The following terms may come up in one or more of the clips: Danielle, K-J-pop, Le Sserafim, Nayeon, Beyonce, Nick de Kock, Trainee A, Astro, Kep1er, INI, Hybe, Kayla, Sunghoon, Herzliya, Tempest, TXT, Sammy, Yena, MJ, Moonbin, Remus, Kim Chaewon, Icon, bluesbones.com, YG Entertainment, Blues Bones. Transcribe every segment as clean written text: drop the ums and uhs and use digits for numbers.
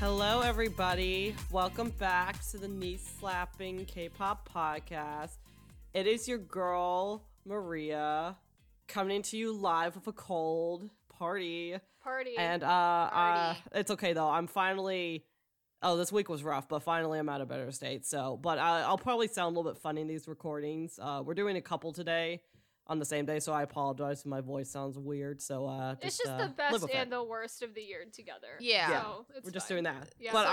Hello, everybody. Welcome back to the knee-slapping K-pop podcast. It is your girl, Maria, coming to you live with a cold. Party. And it's okay, though. I'm finally... Oh, this week was rough, but finally I'm at a better state. So, but I'll probably sound a little bit funny in these recordings. We're doing a couple today on the same day, so I apologize if my voice sounds weird. So it's just the best and the worst of the year together. Yeah. So it's we're just fine. Doing that. Yeah. But so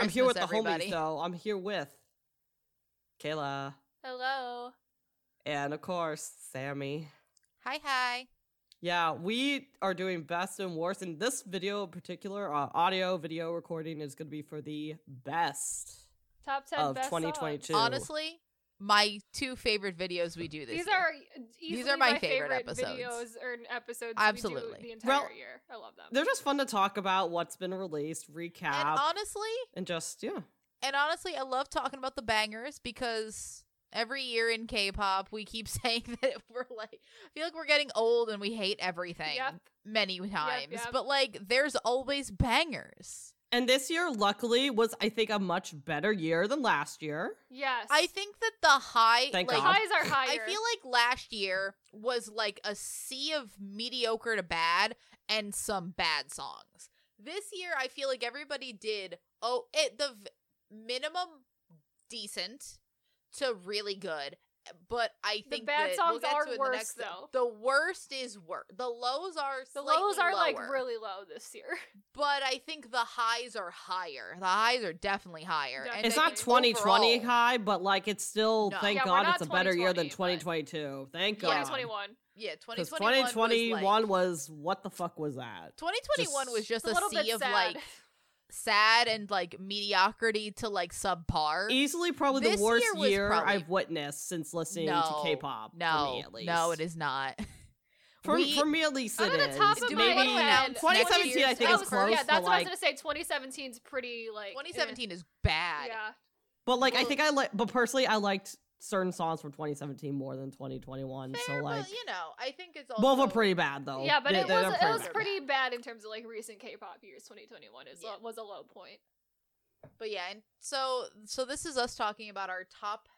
I'm here with everybody. The homies, though. I'm here with Kayla. Hello. And, of course, Sammy. Hi. Yeah, we are doing best and worst. And this video in particular, audio video recording, is going to be for the best top 10 of best 2022. Songs. Honestly, my two favorite videos we do this year. These are my favorite episodes. Videos or episodes absolutely we do the entire year. I love them. They're just fun to talk about what's been released, recap, and honestly, I love talking about the bangers because. Every year in K-pop, we keep saying that we're like, I feel like we're getting old and we hate everything many times. Yep. But like, there's always bangers. And this year, luckily, was I think a much better year than last year. Yes, I think that the highs are higher. I feel like last year was like a sea of mediocre to bad and some bad songs. This year, I feel like everybody did minimum decent. To really good, but I think the bad songs are worse though. The worst is worse. The lows are like really low this year, but I think the highs are higher. The highs are definitely higher. And it's not 2020 high, but like it's still. No. Thank God it's a better year than 2022. Thank God. 2021. Yeah, 2021 was what the fuck was that? 2021 was just a sea of like. Sad and like mediocrity to like subpar. Easily probably the worst year I've witnessed since listening to K-pop. No, for me at least. No, it is not. For me at least, it is. Maybe 2017 I think is close. Yeah, that's what I was gonna say. 2017's pretty like. 2017 is bad. Yeah, but like I think but personally I liked certain songs from 2017 more than 2021. Fair, so like, but, you know, I think it's also both are pretty bad though. Yeah, but it was pretty bad in terms of like recent K-pop years. 2021 was a low point. But yeah, and so this is us talking about our top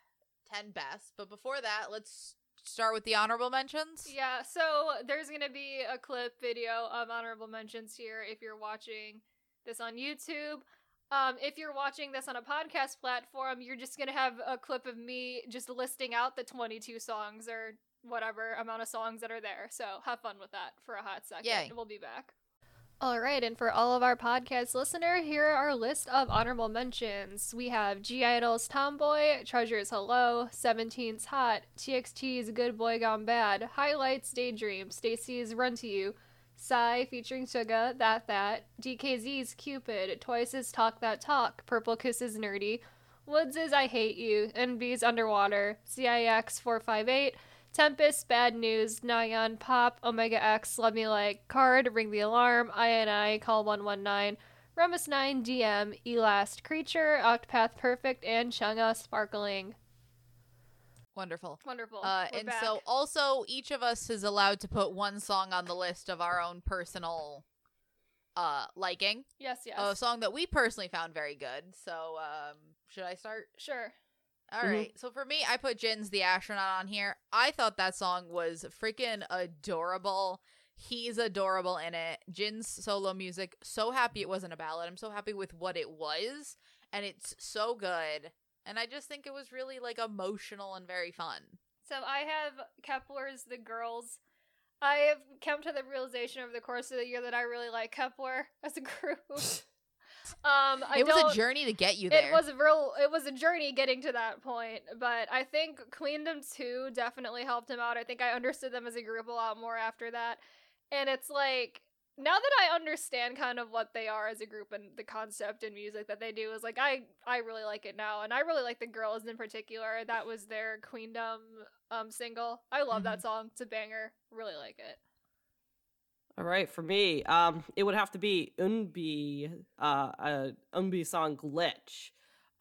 10 best. But before that, let's start with the honorable mentions. Yeah, so there's gonna be a clip video of honorable mentions here if you're watching this on YouTube. If you're watching this on a podcast platform, you're just going to have a clip of me just listing out the 22 songs or whatever amount of songs that are there. So have fun with that for a hot second. Yay. We'll be back. All right. And for all of our podcast listener, here are our list of honorable mentions. We have G-Idol's Tomboy, Treasure's Hello, 17's Hot, TXT's Good Boy Gone Bad, Highlights Daydream, Stacy's Run to You, Psy featuring Suga, That, DKZ's Cupid, Twice's Talk That Talk, Purple Kisses Nerdy, Woods' I Hate You, NB's Underwater, CIX 458, Tempest, Bad News, Nayeon Pop, Omega X, Love Me Like, Card, Ring the Alarm, INI, Call 119, Remus 9, DM, Elast Creature, Octopath Perfect, and Chungha Sparkling. Wonderful. And back. So also each of us is allowed to put one song on the list of our own personal liking. Yes. A song that we personally found very good. So should I start? Sure. All right. So for me, I put Jin's The Astronaut on here. I thought that song was freaking adorable. He's adorable in it. Jin's solo music. So happy it wasn't a ballad. I'm so happy with what it was. And it's so good. And I just think it was really, like, emotional and very fun. So I have Kep1er's The Girls. I have come to the realization over the course of the year that I really like Kep1er as a group. It was a journey to get you there. It was a journey getting to that point. But I think Queendom 2 definitely helped him out. I think I understood them as a group a lot more after that. And it's like... Now that I understand kind of what they are as a group and the concept and music that they do is like, I really like it now. And I really like The Girls in particular. That was their Queendom single. I love that song. It's a banger. Really like it. All right. For me, it would have to be Umbi, Umbi song Glitch.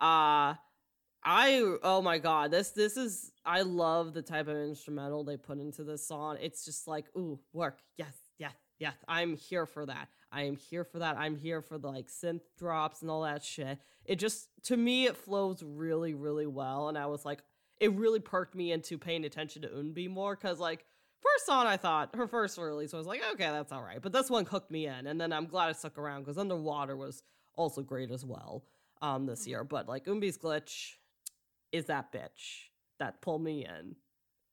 Oh my God, this is, I love the type of instrumental they put into this song. It's just like, ooh, work. Yes. Yeah, I'm here for that. I am here for that. I'm here for the like synth drops and all that shit. It just, to me, it flows really, really well. And I was like, it really perked me into paying attention to Umbi more, because like first song I thought, her first release, I was like, okay, that's all right. But this one hooked me in. And then I'm glad I stuck around, because Underwater was also great as well this year. But like Umbi's glitch is that bitch that pulled me in.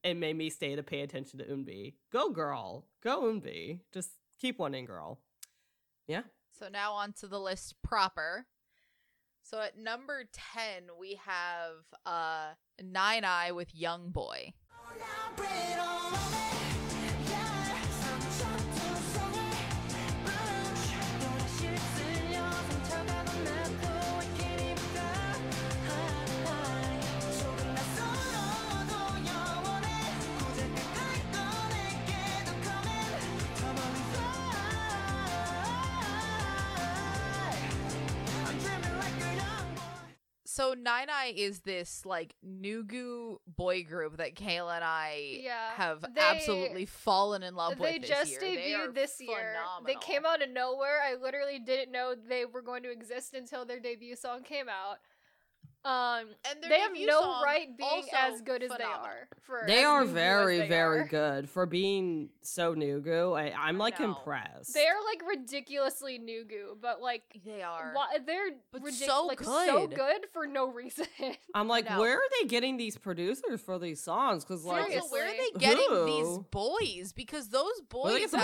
It made me stay to pay attention to Umbi. Go, girl. Go, Umbi. Just keep winning, girl. Yeah. So now on to the list proper. So at number 10, we have Nine.i with Young Boy. So Nine.i is this like Nugu boy group that Kayla and I have absolutely fallen in love with. They just debuted this year. They came out of nowhere. I literally didn't know they were going to exist until their debut song came out. And they have no right being as good as they are. They are very, very good for being so Nugu. I'm like impressed. They are like ridiculously Nugu, but like they are. They're so good for no reason. I'm like, where are they getting these producers for these songs? Because like, where are they getting these boys? Because those boys, they're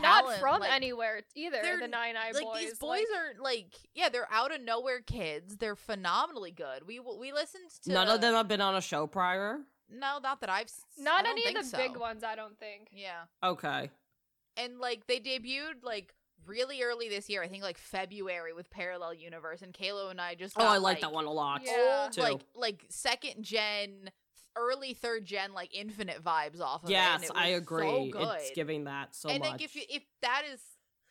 not from anywhere either. The Nine.i boys, like these boys are like, yeah, they're out of nowhere kids. They're phenomenally good. We listened to none of them have been on a show prior. No, not that I've not any of the big ones. I don't think. Yeah. Okay. And like they debuted like really early this year. I think like February with Parallel Universe, and Kayla and I just got, I like that one a lot. Yeah. Too. Like second gen, early third gen, like Infinite vibes off of it. Yes, I agree. So it's giving that so much. And like if that is.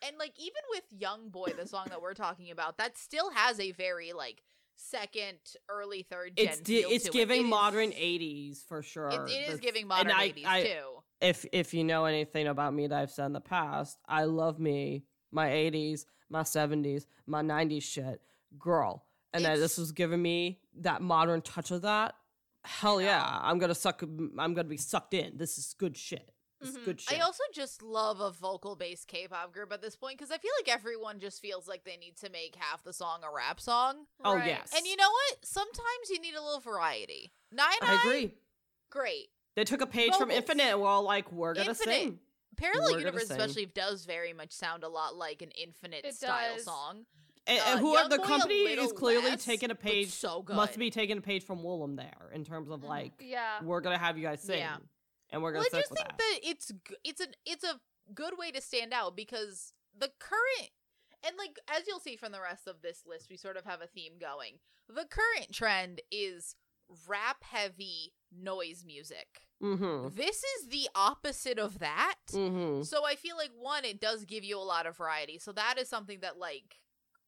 And, like, even with Young Boy, the song that we're talking about, that still has a very, like, second, early, third gen feel to it. It's giving modern 80s, for sure. It is giving modern 80s, too. If you know anything about me that I've said in the past, I love me, my 80s, my 70s, my 90s shit, girl. And that this was giving me that modern touch of that. Hell yeah. I'm going to be sucked in. This is good shit. Good shit. I also just love a vocal-based K-pop group at this point, because I feel like everyone just feels like they need to make half the song a rap song. Oh, right. Yes. And you know what? Sometimes you need a little variety. Nine.i agree. Great. They took a page from Infinite. Well, like, we're going to sing. Parallel Universe especially does very much sound a lot like an Infinite-style song. And whoever the company is clearly taking a page, must be taking a page from Woolham there, in terms of, like, we're going to have you guys sing. Yeah. And we're going to I just think that it's a good way to stand out, because the current, and like as you'll see from the rest of this list, we sort of have a theme going. The current trend is rap heavy noise music. Mm-hmm. This is the opposite of that. Mm-hmm. So I feel like one, it does give you a lot of variety. So that is something that like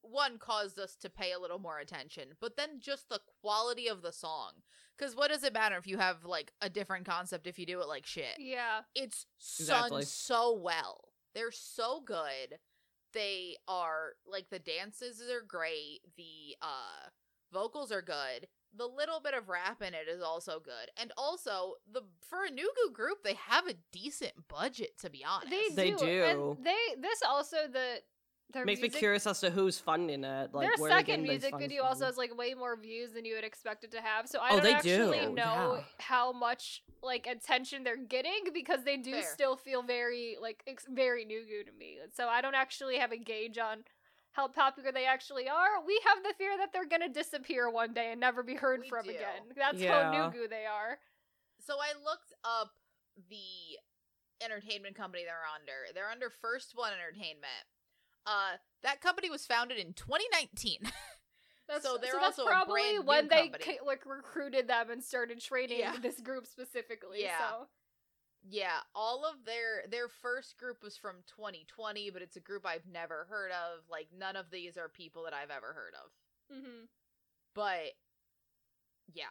one caused us to pay a little more attention, but then just the quality of the song. Because what does it matter if you have, like, a different concept if you do it like shit? Yeah. It's done so well. They're so good. They are, like, the dances are great. The vocals are good. The little bit of rap in it is also good. And also, for a Nugu group, they have a decent budget, to be honest. They do. And this also, Makes me curious as to who's funding it. Like, their second music video also has like way more views than you would expect it to have. So I don't actually know how much like attention they're getting, because they do still feel very like very Nugu to me. So I don't actually have a gauge on how popular they actually are. We have the fear that they're gonna disappear one day and never be heard from again. That's how Nugu they are. So I looked up the entertainment company they're under. They're under First One Entertainment. That company was founded in 2019. That's probably a brand when they recruited them and started training this group specifically. Yeah. So. Yeah, all of their first group was from 2020, but it's a group I've never heard of. Like, none of these are people that I've ever heard of. Mm-hmm. But, yeah.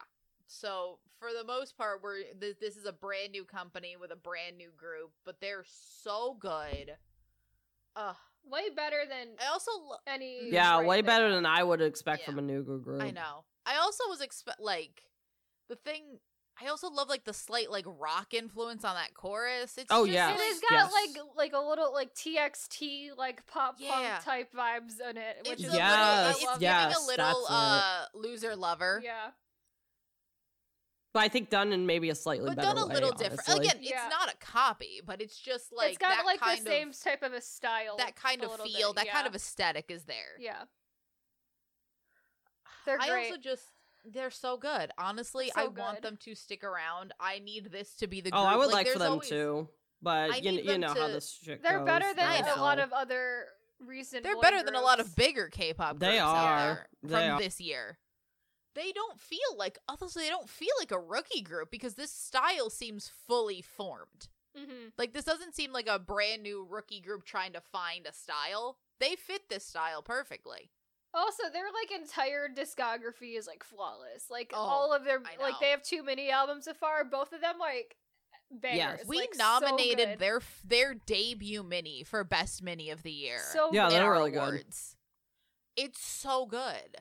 So for the most part, this is a brand new company with a brand new group, but they're so good. Way better than any. Yeah, way better than I would expect from a new group. I know. I also was I also love the slight rock influence on that chorus. It's it's got a little TXT pop punk type vibes in it. Which is giving a little loser lover. Yeah. But I think done in maybe a slightly better way. But done a little different. Again, it's not a copy, but it's just it's got that kind the same type of a style. That kind of feel, that kind of aesthetic is there. Yeah. They're great. I also they're so good. Honestly, so I want them to stick around. I need this to be the group. Oh, I would like for them too. But you know how this shit goes. They're better than a lot of other recent They're better than a lot of bigger K-pop groups out there from this year. They don't feel they don't feel like a rookie group because this style seems fully formed. Mm-hmm. This doesn't seem like a brand new rookie group trying to find a style. They fit this style perfectly. Also, their entire discography is flawless. All of their they have too many albums so far. Both of them bangers. Yes. We nominated so their debut mini for best mini of the year. So they're really good. It's so good.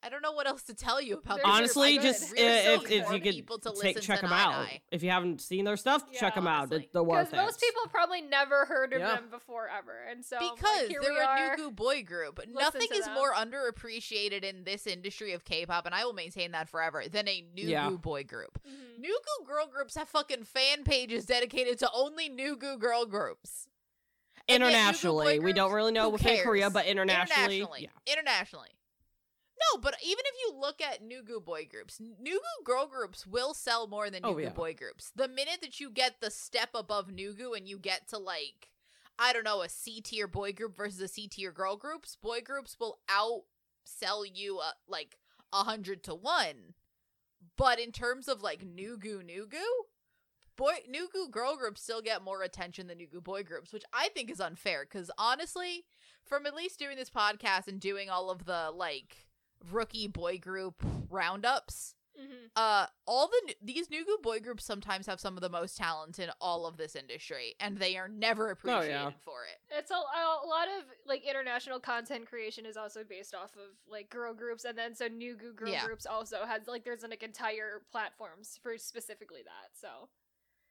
I don't know what else to tell you about. Honestly, just if you could check them out. If you haven't seen their stuff, check them out. They're worth it. Because most people probably never heard of them before ever, and so because they're a new boy group, nothing is more underappreciated in this industry of K-pop, and I will maintain that forever. Than a new boy group. Mm-hmm. New girl groups have fucking fan pages dedicated to only new girl groups. Internationally, we don't really know in Korea, but internationally. No, but even if you look at Nugu boy groups, Nugu girl groups will sell more than Nugu boy groups. The minute that you get the step above Nugu and you get to a C-tier boy group versus a C-tier girl groups, boy groups will outsell you 100 to 1. But in terms of Nugu girl groups still get more attention than Nugu boy groups, which I think is unfair because honestly, from at least doing this podcast and doing all of the rookie boy group roundups. Mm-hmm. These new boy groups sometimes have some of the most talent in all of this industry, and they are never appreciated for it. It's a lot of international content creation is also based off of girl groups, and then so new girl groups also has there's entire platforms for specifically that. So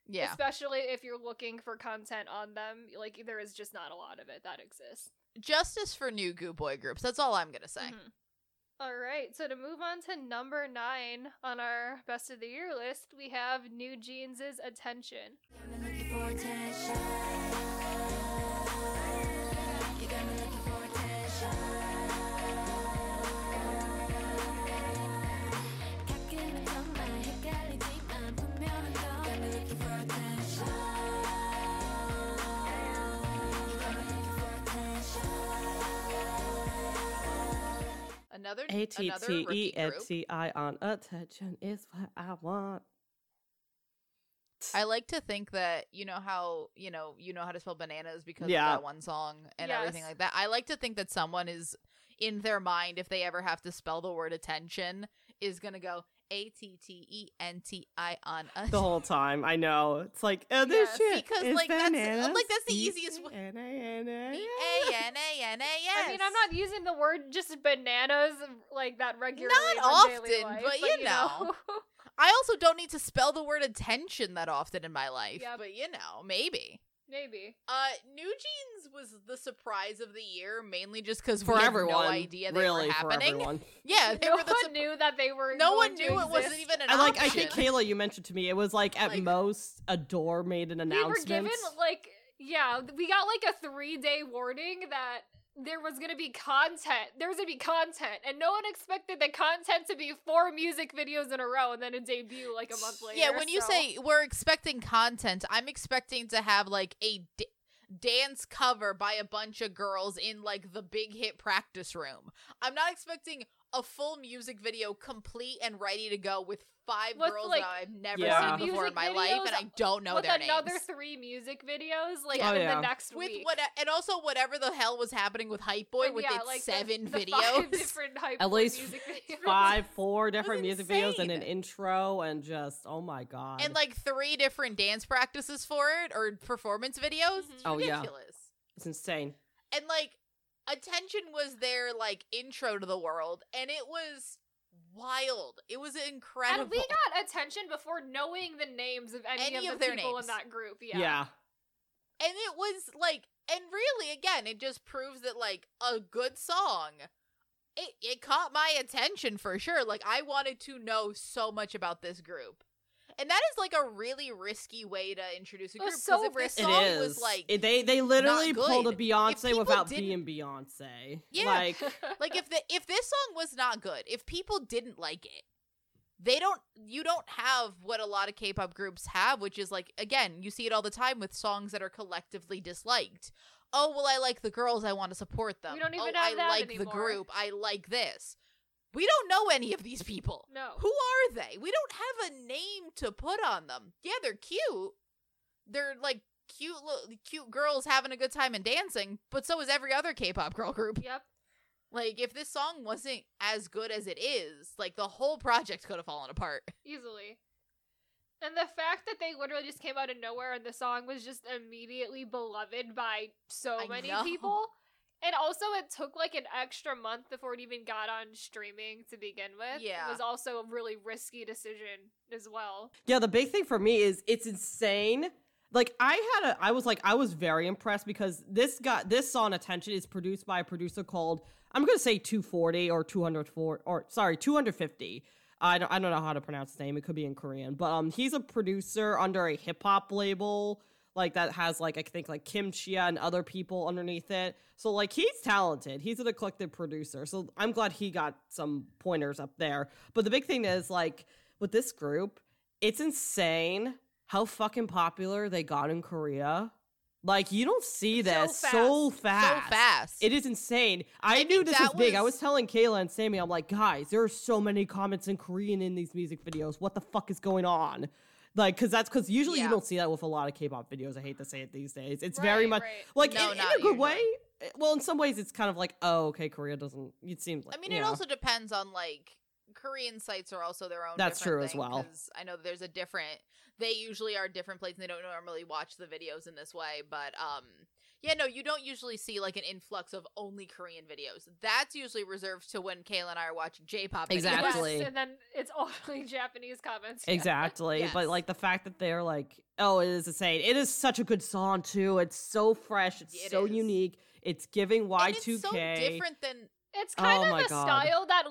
yeah, especially if you're looking for content on them, there is just not a lot of it that exists. Justice for new boy groups. That's all I'm gonna say. Mm-hmm. All right, so to move on to number 9 on our Best of the Year list, we have New Jeans' Attention. Another rookie group. ATTENTI on attention is what I want. I like to think that you know how to spell bananas because of that one song and everything like that. I like to think that someone is in their mind if they ever have to spell the word attention is gonna go ATTENTI on attention the whole time. I know it's this shit because is bananas. That's the easiest way. I mean, I'm not using the word just bananas that regularly. Not often, but you know. I also don't need to spell the word attention that often in my life. Yeah, but maybe. New Jeans was the surprise of the year, mainly just because we had no idea they were happening. Yeah, no one knew it wasn't even an option. I think Kayla, you mentioned to me it was at most Adore made an announcement. We were given we got a 3-day warning that there was gonna be content. There was gonna be content, and no one expected the content to be 4 music videos in a row and then a debut a month later. Yeah, when you say we're expecting content, I'm expecting to have a dance cover by a bunch of girls in the big hit practice room. I'm not expecting a full music video complete and ready to go with five girls like, that I've never seen before in my life, and I don't know their names. With another 3 music videos, like, in the next week. And also whatever the hell was happening with Hype Boy with its like 7 videos. 5 different Hype Boy at least music videos. 4 different music videos and an intro and just, oh my god. And like 3 different dance practices for it or performance videos. Mm-hmm. It's ridiculous. Yeah. It's insane. And like, Attention was their, like, intro to the world, and it was wild. It was incredible. And we got Attention before knowing the names of any of the people in that group. Yeah. And it was, like, and really, again, it just proves that, like, a good song, it caught my attention for sure. Like, I wanted to know so much about this group. And that is, like, a really risky way to introduce a group. So if this song it is. Was, like, they literally pulled a Beyonce without being Beyonce. Yeah. Like, like if this song was not good, if people didn't like it, you don't have what a lot of K-pop groups have, which is, like, again, you see it all the time with songs that are collectively disliked. Oh, well, I like the girls. I want to support them. We don't even have that anymore. I like the group. I like this. We don't know any of these people. No. Who are they? We don't have a name to put on them. Yeah, they're cute. They're like cute girls having a good time and dancing, but so is every other K-pop girl group. Yep. Like, if this song wasn't as good as it is, like, the whole project could have fallen apart. Easily. And the fact that they literally just came out of nowhere and the song was just immediately beloved by so many people. And also, it took, like, an extra month before it even got on streaming to begin with. Yeah. It was also a really risky decision as well. Yeah, the big thing for me is it's insane. Like, I was very impressed because this song, Attention, is produced by a producer called, I'm going to say 240 or 204, or, sorry, 250. I don't know how to pronounce his name. It could be in Korean. But he's a producer under a hip-hop label, like, that has, like, I think, like, Kim Chaewon and other people underneath it. So, like, he's talented. He's an eclectic producer. So I'm glad he got some pointers up there. But the big thing is, like, with this group, it's insane how fucking popular they got in Korea. Like, you don't see this so fast. It is insane. I knew this was big. I was telling Kayla and Sammy, I'm like, guys, there are so many comments in Korean in these music videos. What the fuck is going on? Like, because usually you don't see that with a lot of K-pop videos. I hate to say it these days. It's very much like, no, in a good way. Well, in some ways, it's kind of like, oh, okay, Korea doesn't. It seems like. I mean, it also depends on, like, Korean sites are also their own. That's true as well. Because I know there's a different. They usually are different places. And they don't normally watch the videos in this way, but you don't usually see, like, an influx of only Korean videos. That's usually reserved to when Kayla and I are watching J-pop. Exactly. Yes, and then it's only Japanese comments. Exactly. Yes. But, like, the fact that they're like, oh, it is insane. It is such a good song, too. It's so fresh. It's so unique. It's giving Y2K. And it's so different than... It's kind of a style that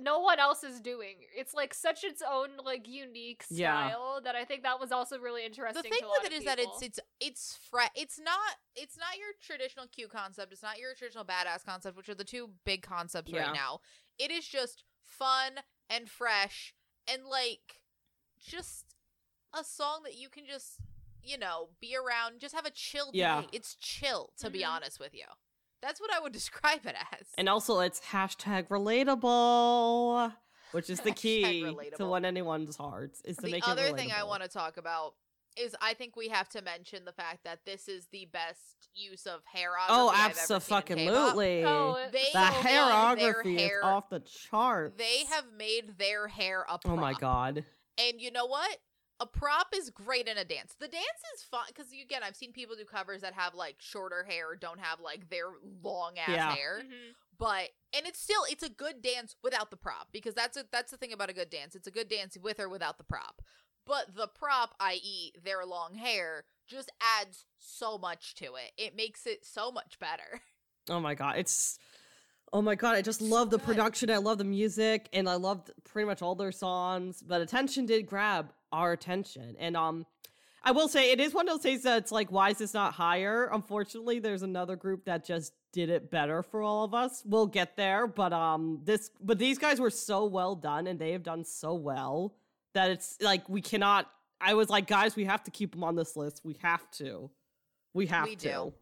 no one else is doing. It's, like, such its own, like, unique style that I think that was also really interesting. The thing with it is that it's not your traditional cute concept. It's not your traditional badass concept, which are the two big concepts right now. It is just fun and fresh and, like, just a song that you can just, you know, be around, just have a chill day. It's chill, to be honest with you. That's what I would describe it as. And also, it's #relatable, which is the key to win anyone's hearts. Is to make it relatable. The other thing I want to talk about is I think we have to mention the fact that this is the best use of hairography. Oh, absolutely! The hairography is off the charts. They have made their hair a prop. Oh my god! And you know what? A prop is great in a dance. The dance is fun because, again, I've seen people do covers that have, like, shorter hair, don't have, like, their long ass hair. Mm-hmm. But it's a good dance without the prop, because that's the thing about a good dance. It's a good dance with or without the prop. But the prop, i.e., their long hair, just adds so much to it. It makes it so much better. Oh my god, I just love the production. I love the music, and I loved pretty much all their songs. But Attention did grab our attention. And I will say, it is one of those things that's like, why is this not higher? Unfortunately, there's another group that just did it better for all of us. We'll get there, but these guys were so well done, and they have done so well that it's like, we cannot. I was like, guys, we have to keep them on this list. We have to. We do.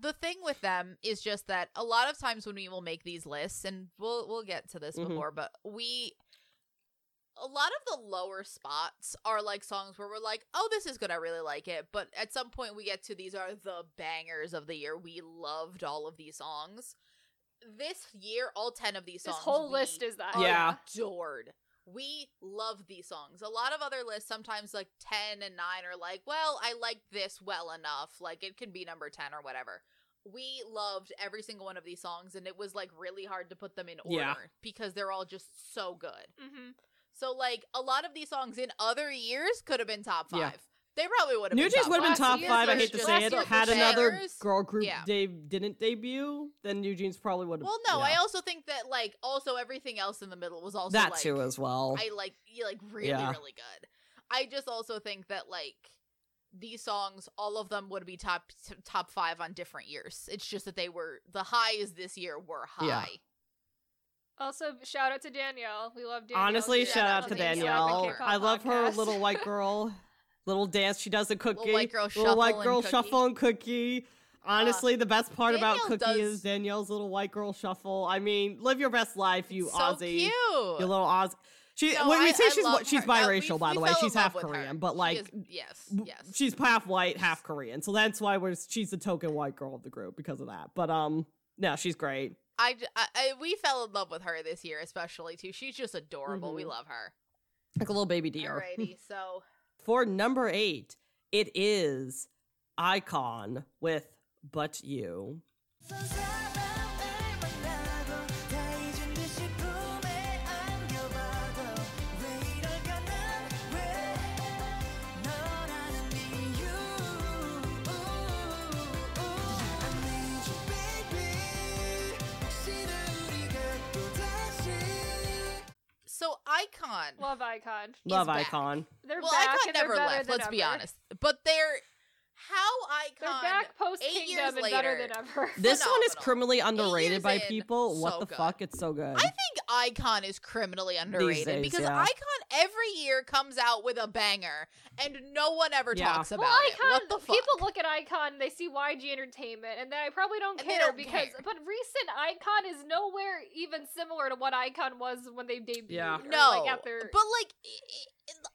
the thing with them is just that a lot of times when we will make these lists, and we'll get to this before, but a lot of the lower spots are like songs where we're like, oh, this is good, I really like it. But at some point we get to, these are the bangers of the year. We loved all of these songs. This year, all 10 of these songs. This whole list is that. Yeah. Adored. We love these songs. A lot of other lists, sometimes like 10 and 9 are like, well, I like this well enough. Like it could be number 10 or whatever. We loved every single one of these songs, and it was like really hard to put them in order because they're all just so good. Mm-hmm. So, like, a lot of these songs in other years could have been top 5. Yeah. They probably would have been top 5. New Jeans would have been top 5, I hate to say it. Had another girl group didn't debut, then New Jeans probably would have. Well, no, I also think that, like, also everything else in the middle was also, that too, as well. I, like really, really good. I just also think that, like, these songs, all of them would be top 5 on different years. It's just that they were, the highs this year were high. Yeah. Also, shout out to Danielle. We love Danielle. Honestly, shout out to Danielle. I love her little white girl, little dance. She does the cookie. Little white girl shuffle and cookie. Honestly, the best part about Cookie is Danielle's little white girl shuffle. I mean, live your best life, you Aussie. So cute. You little Aussie. She's biracial, by the way. She's half Korean, but like, yes, she's half white, half Korean. So that's why she's the token white girl of the group because of that. But no, she's great. We fell in love with her this year, especially too. She's just adorable. Mm-hmm. We love her, like a little baby deer. Alrighty, so for number 8, it is Icon with "But You." So Icon. Love Icon. They're back. Icon never left, let's be honest. But Icon. They're back post Kingdom and better than ever. This one is criminally underrated by people. What the fuck? It's so good. I think Icon is criminally underrated because Icon every year comes out with a banger and no one ever talks about Icon, it. What the fuck? People look at Icon, they see YG Entertainment, and I probably don't care. But recent Icon is nowhere even similar to what Icon was when they debuted. Yeah. No, like at their... but like.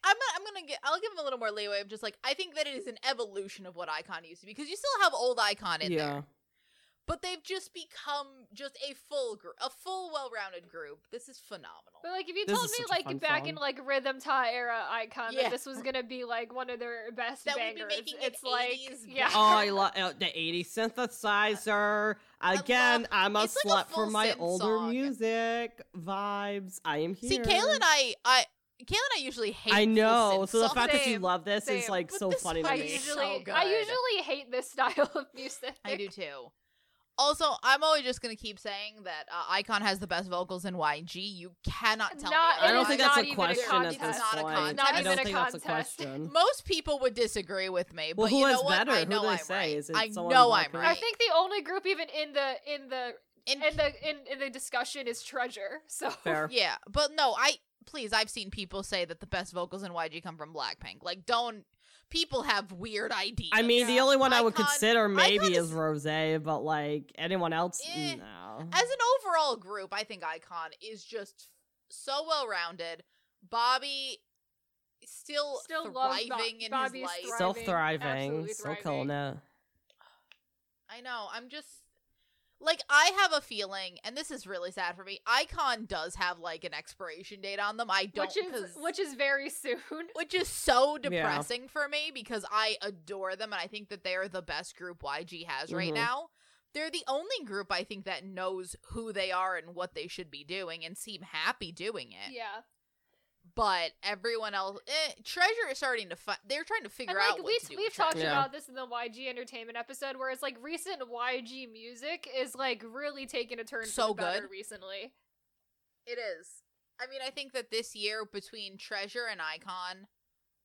I'll give him a little more leeway of just like, I think that it is an evolution of what Icon used to be, because you still have old Icon in there, but they've just become just a full well-rounded group. This is phenomenal. But like, if you told me like back in like Rhythm Ta era Icon that this was gonna be like one of their best bangers, would be making it's like 80s I love the 80s synthesizer. Again, I'm a slut like for my older song. Music vibes. I am here. See, Kayla and I usually hate. I know, so the fact that you love this is like so funny to me. I usually hate this style of music. I do too. Also, I'm always just gonna keep saying that Icon has the best vocals in YG. You cannot tell me. I don't think that's a question at this point. Not even a contest. Most people would disagree with me. Well, but who is better? I know I'm right. I know I'm right. I think the only group even in the discussion is Treasure. So fair. Yeah, but no, Please, I've seen people say that the best vocals in YG come from Blackpink. Like, people have weird ideas. I mean, the only one I would consider maybe is Rosé, but like anyone else, no. As an overall group, I think Icon is just so well-rounded. Bobby still thriving in his life. Still thriving. Still killing it. I know. I'm just... Like, I have a feeling, and this is really sad for me, Icon does have, like, an expiration date on them. I don't, Which is very soon. Which is so depressing for me, because I adore them, and I think that they are the best group YG has right now. They're the only group, I think, that knows who they are and what they should be doing, and seem happy doing it. Yeah. But everyone else, Treasure is starting to. They're trying to figure out what to do. We've talked about this in the YG Entertainment episode, where it's like recent YG music is like really taking a turn so good recently. It is. I mean, I think that this year between Treasure and Icon,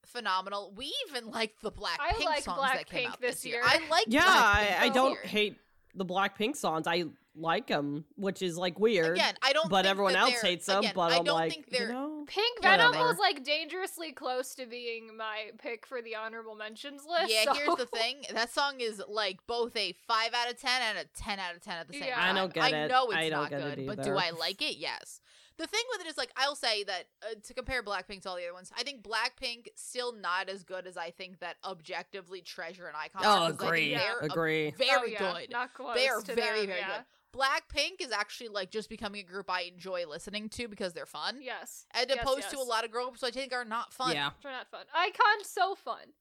phenomenal. We even liked the Blackpink songs that came out this year. I like. Yeah, I don't hate the Blackpink songs. I like them, which is like weird. Again, I don't. But everyone else hates them. But I don't think they're. Pink Venom was like dangerously close to being my pick for the honorable mentions list. Yeah, so. Here's the thing. That song is like both a 5 out of 10 and a 10 out of 10 at the same time. I don't get it. I know it's not good, but do I like it? Yes. The thing with it is, like, I will say that to compare Blackpink to all the other ones, I think Blackpink still not as good as I think that objectively Treasure and Icon. Oh, agree. Like, agree. Very good. Not close. They are very, very good. Blackpink is actually like just becoming a group I enjoy listening to because they're fun. Yes. As opposed to a lot of girl groups I think are not fun. Yeah. They're not fun. Icon's so fun.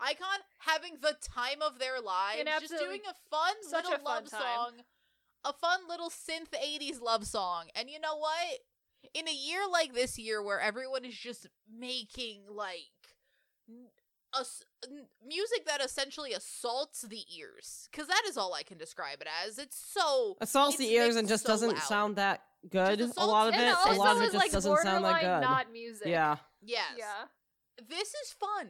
Icon having the time of their lives. Just doing a fun little love song. A fun little synth 80s love song. And you know what? In a year like this year where everyone is just making like music that essentially assaults the ears, because that is all I can describe it as. It's so assaults the ears and just doesn't sound that good. A lot of it, just like doesn't sound that good. Not music. Yeah. Yes. Yeah. This is fun,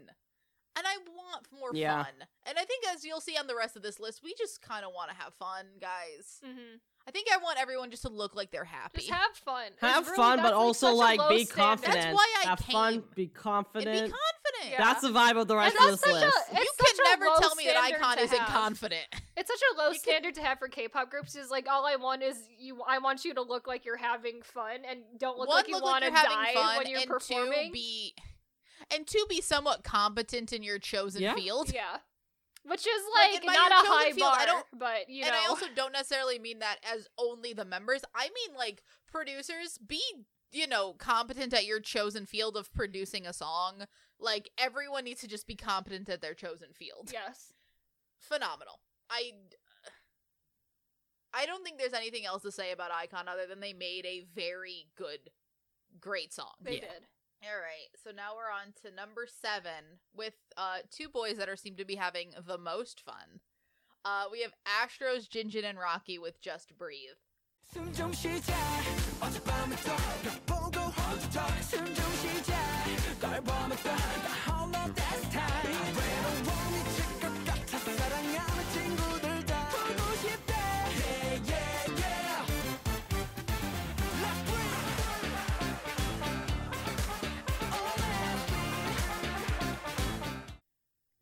and I want more fun. And I think as you'll see on the rest of this list, we just kind of want to have fun, guys. Mm-hmm. I think I want everyone just to look like they're happy. Just have fun. Have fun, but also like be confident. That's why I have fun. Be confident. And be confident. Yeah. That's the vibe of the rest of this list. You can never tell me that Icon isn't confident. It's such a low standard to have for K-pop groups. Is like, all I want is you. I want you to look like you're having fun and don't look like you want to die when you're performing. And to be somewhat competent in your chosen field. Yeah. Which is like not a high bar, but you know. And I also don't necessarily mean that as only the members. I mean like producers, be, you know, competent at your chosen field of producing a song. Like everyone needs to just be competent at their chosen field. Yes. Phenomenal. I don't think there's anything else to say about Icon other than they made a very great song. They did. All right, so now we're on to number 7 with two boys that seem to be having the most fun. We have Astro's Jinjin and Rocky with Just Breathe.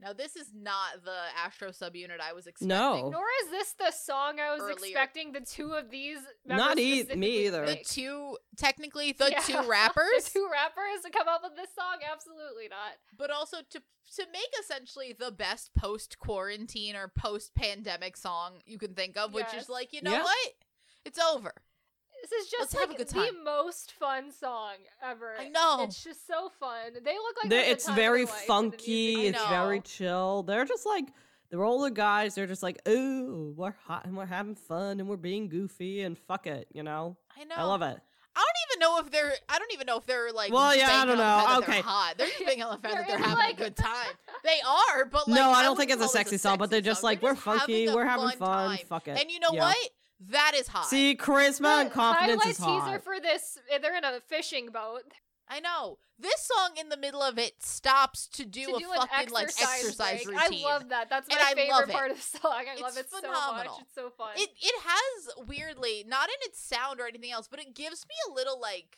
Now, this is not the Astro subunit I was expecting. No. Nor is this the song I was expecting the two of these members. Not me either. The two rappers? The two rappers to come up with this song? Absolutely not. But also to make essentially the best post-quarantine or post-pandemic song you can think of, which is like, you know what? It's over. This is just like the most fun song ever. I know. It's just so fun. They look like it's very funky. It's very chill. They're just like, they're older guys. They're just like, ooh, we're hot and we're having fun and we're being goofy and fuck it, you know? I know. I love it. I don't even know if they're like. Well, yeah, I don't know. Okay, they're hot. They're just being on the fact that they're having a good time. They are, but like. No, I don't think it's a sexy song. But they're just like, we're funky. We're having fun. Fuck it. And you know what? That is hot. See, charisma and confidence is hot. Teaser for this. They're in a fishing boat. I know. This song in the middle of it stops to do a fucking exercise routine. I love that. That's my favorite part of the song. I love it so much. It's so fun. It has, weirdly, not in its sound or anything else, but it gives me a little like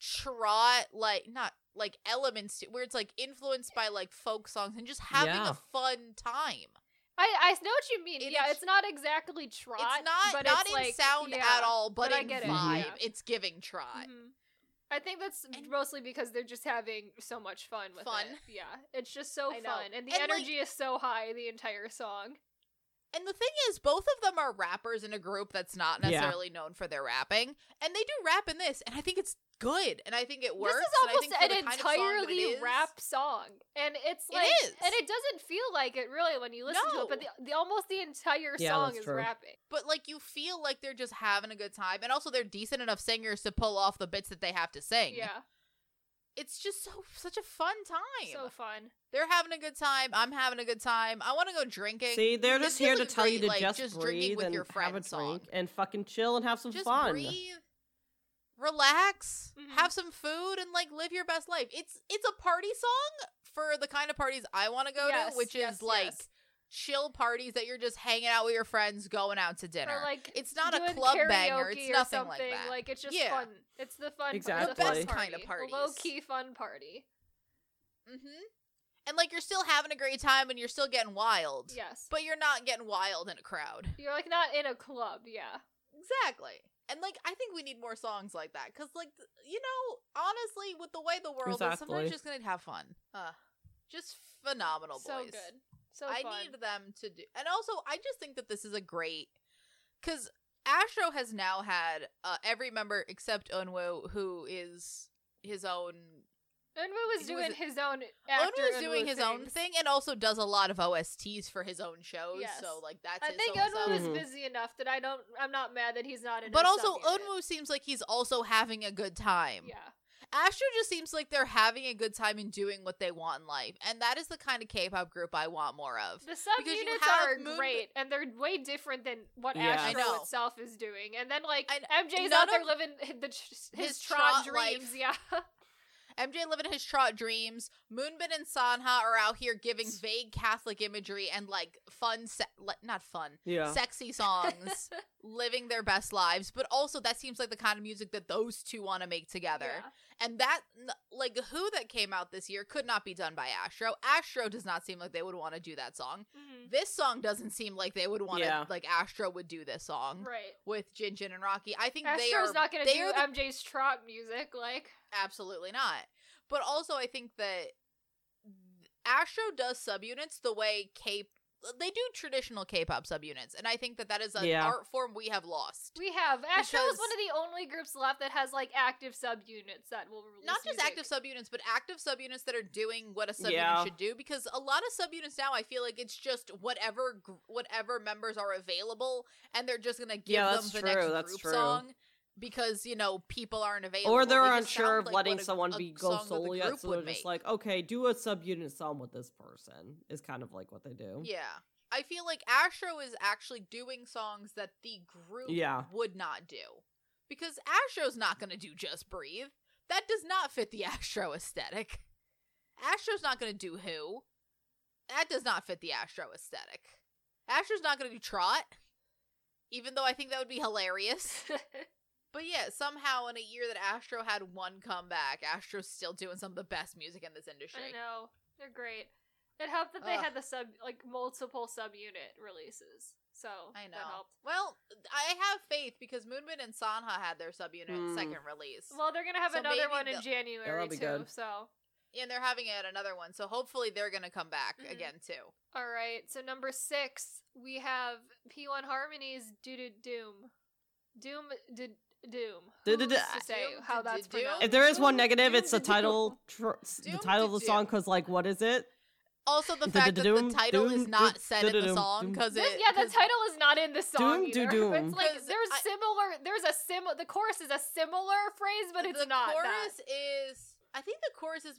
trot, like not like elements where it's like influenced by like folk songs and just having a fun time. I know what you mean. It's not exactly trot. It's not it's in like, sound at all, but in vibe. It's giving trot. Mm-hmm. I think that's mostly because they're just having so much fun with it. Yeah, it's just so fun. And the energy is so high the entire song. And the thing is, both of them are rappers in a group that's not necessarily known for their rapping. And they do rap in this, and I think it's good, and I think it works. This is almost an entirely rap song, and it's like, and it doesn't feel like it really when you listen to it. But almost the entire song is rapping. But like you feel like they're just having a good time, and also they're decent enough singers to pull off the bits that they have to sing. Yeah, it's just such a fun time. So fun. They're having a good time. I'm having a good time. I want to go drinking. See, they're just here to tell you to just breathe with your friends, have a drink, and fucking chill and have some fun. Just breathe. Relax, have some food, and like live your best life. It's a party song for the kind of parties I want to go to, which is like chill parties that you're just hanging out with your friends, going out to dinner. Or like, it's not a club banger. It's nothing like that. Like, it's just fun. It's the fun, exactly. The best kind of party, low key fun party. Mm-hmm. And like, you're still having a great time and you're still getting wild. Yes. But you're not getting wild in a crowd. You're like not in a club. Yeah. Exactly. And like, I think we need more songs like that because, like, you know, honestly, with the way the world is, sometimes just gonna have fun. Just phenomenal, boys. So good. So I need them to do, and also I just think that this is a great, because Astro has now had every member except Eunwoo, who is his own. Eunwoo was doing his own. Eunwoo was doing his own thing, and also does a lot of OSTs for his own shows. Yes. So like that's. I think Eunwoo is busy enough that I don't. I'm not mad that he's not in. But also Eunwoo seems like he's also having a good time. Yeah. Astro just seems like they're having a good time and doing what they want in life, and that is the kind of K-pop group I want more of. The subunits are great, and they're way different than what Astro itself is doing. And then like MJ's out there living his trot dreams, life. Yeah. MJ living his trot dreams. Moonbin and Sanha are out here giving vague Catholic imagery and like fun, sexy songs, living their best lives. But also that seems like the kind of music that those two want to make together. Yeah. And that, like, Who that came out this year could not be done by Astro. Astro does not seem like they would want to do that song. Mm-hmm. This song doesn't seem like they would want to, like Astro would do this song with Jinjin and Rocky. I think Astro's not going to do MJ's trot music, like. Absolutely not. But also I think that Astro does subunits the way they do traditional K-pop subunits, and I think that that is an art form we have lost. We have. Astro is one of the only groups left that has like active subunits that will release not just music. Active subunits, but active subunits that are doing what a subunit should do, because a lot of subunits now I feel like it's just whatever members are available and they're just going to give them the next group song. Because, you know, people aren't available. Or they're unsure of letting someone go solely out, so they're just like, okay, do a subunit song with this person, is kind of like what they do. Yeah. I feel like Astro is actually doing songs that the group would not do. Because Astro's not going to do Just Breathe. That does not fit the Astro aesthetic. Astro's not going to do Who. That does not fit the Astro aesthetic. Astro's not going to do Trot. Even though I think that would be hilarious. But yeah, somehow in a year that Astro had one comeback, Astro's still doing some of the best music in this industry. I know. They're great. It helped that they had the multiple subunit releases. So I know. That helped. Well, I have faith because Moonbin and Sanha had their subunit second release. Well, they're going to have another one in January, too. Good. So. Yeah, and they're having it another one. So hopefully they're going to come back again, too. All right. So number 6, we have P1 Harmony's Doom. Doom. How that's pronounced. If there is one negative, it's the title. The title of the song, because like, what is it? Also, the fact that the title is not said in the song, because the title is not in the song either. It's like the chorus is a similar phrase, but it's not. The chorus is. I think the chorus is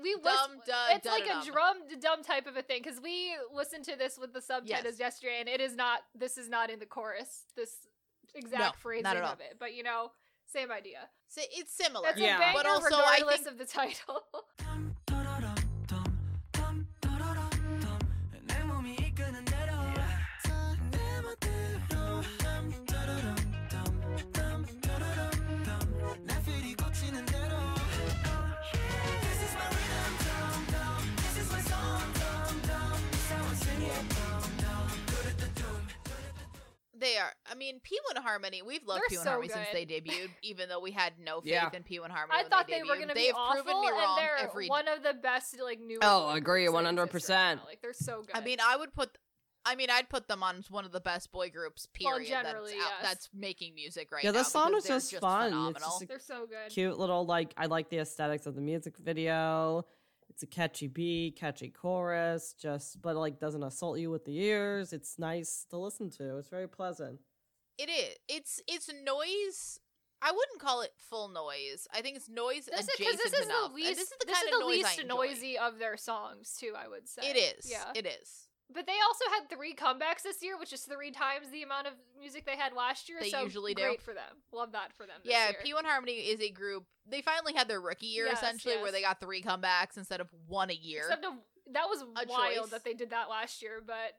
it's like a drum dumb type of a thing, because we listened to this with the subtitles yesterday, and it is not. This is not in the chorus. Phrasing of it, but you know, same idea. So it's similar. That's a banger, but also regardless of the title. They are. I mean, P1 Harmony, we've loved P1 Harmony since they debuted, even though we had no faith in P1 Harmony when they debuted. I thought they were going to be awful, and they're one of the best, like, new. Oh, I agree, 100%. Like, they're so good. I mean, I'd put them on one of the best boy groups, period, that's making music right now. Yeah, the song is just fun. Phenomenal. It's just they're so good. Cute little, like, I like the aesthetics of the music video. It's a catchy beat, catchy chorus, but like doesn't assault you with the ears. It's nice to listen to. It's very pleasant. It is. It's noise. I wouldn't call it full noise. I think it's noise adjacent enough. This is the least noisy of their songs too, I would say. It is. Yeah. It is. But they also had 3 comebacks this year, which is 3 times the amount of music they had last year. They usually do. Great for them. Love that for them this year. Yeah, P1 Harmony is a group. They finally had their rookie year, essentially, where they got 3 comebacks instead of one a year. that was a wild choice. That they did that last year, but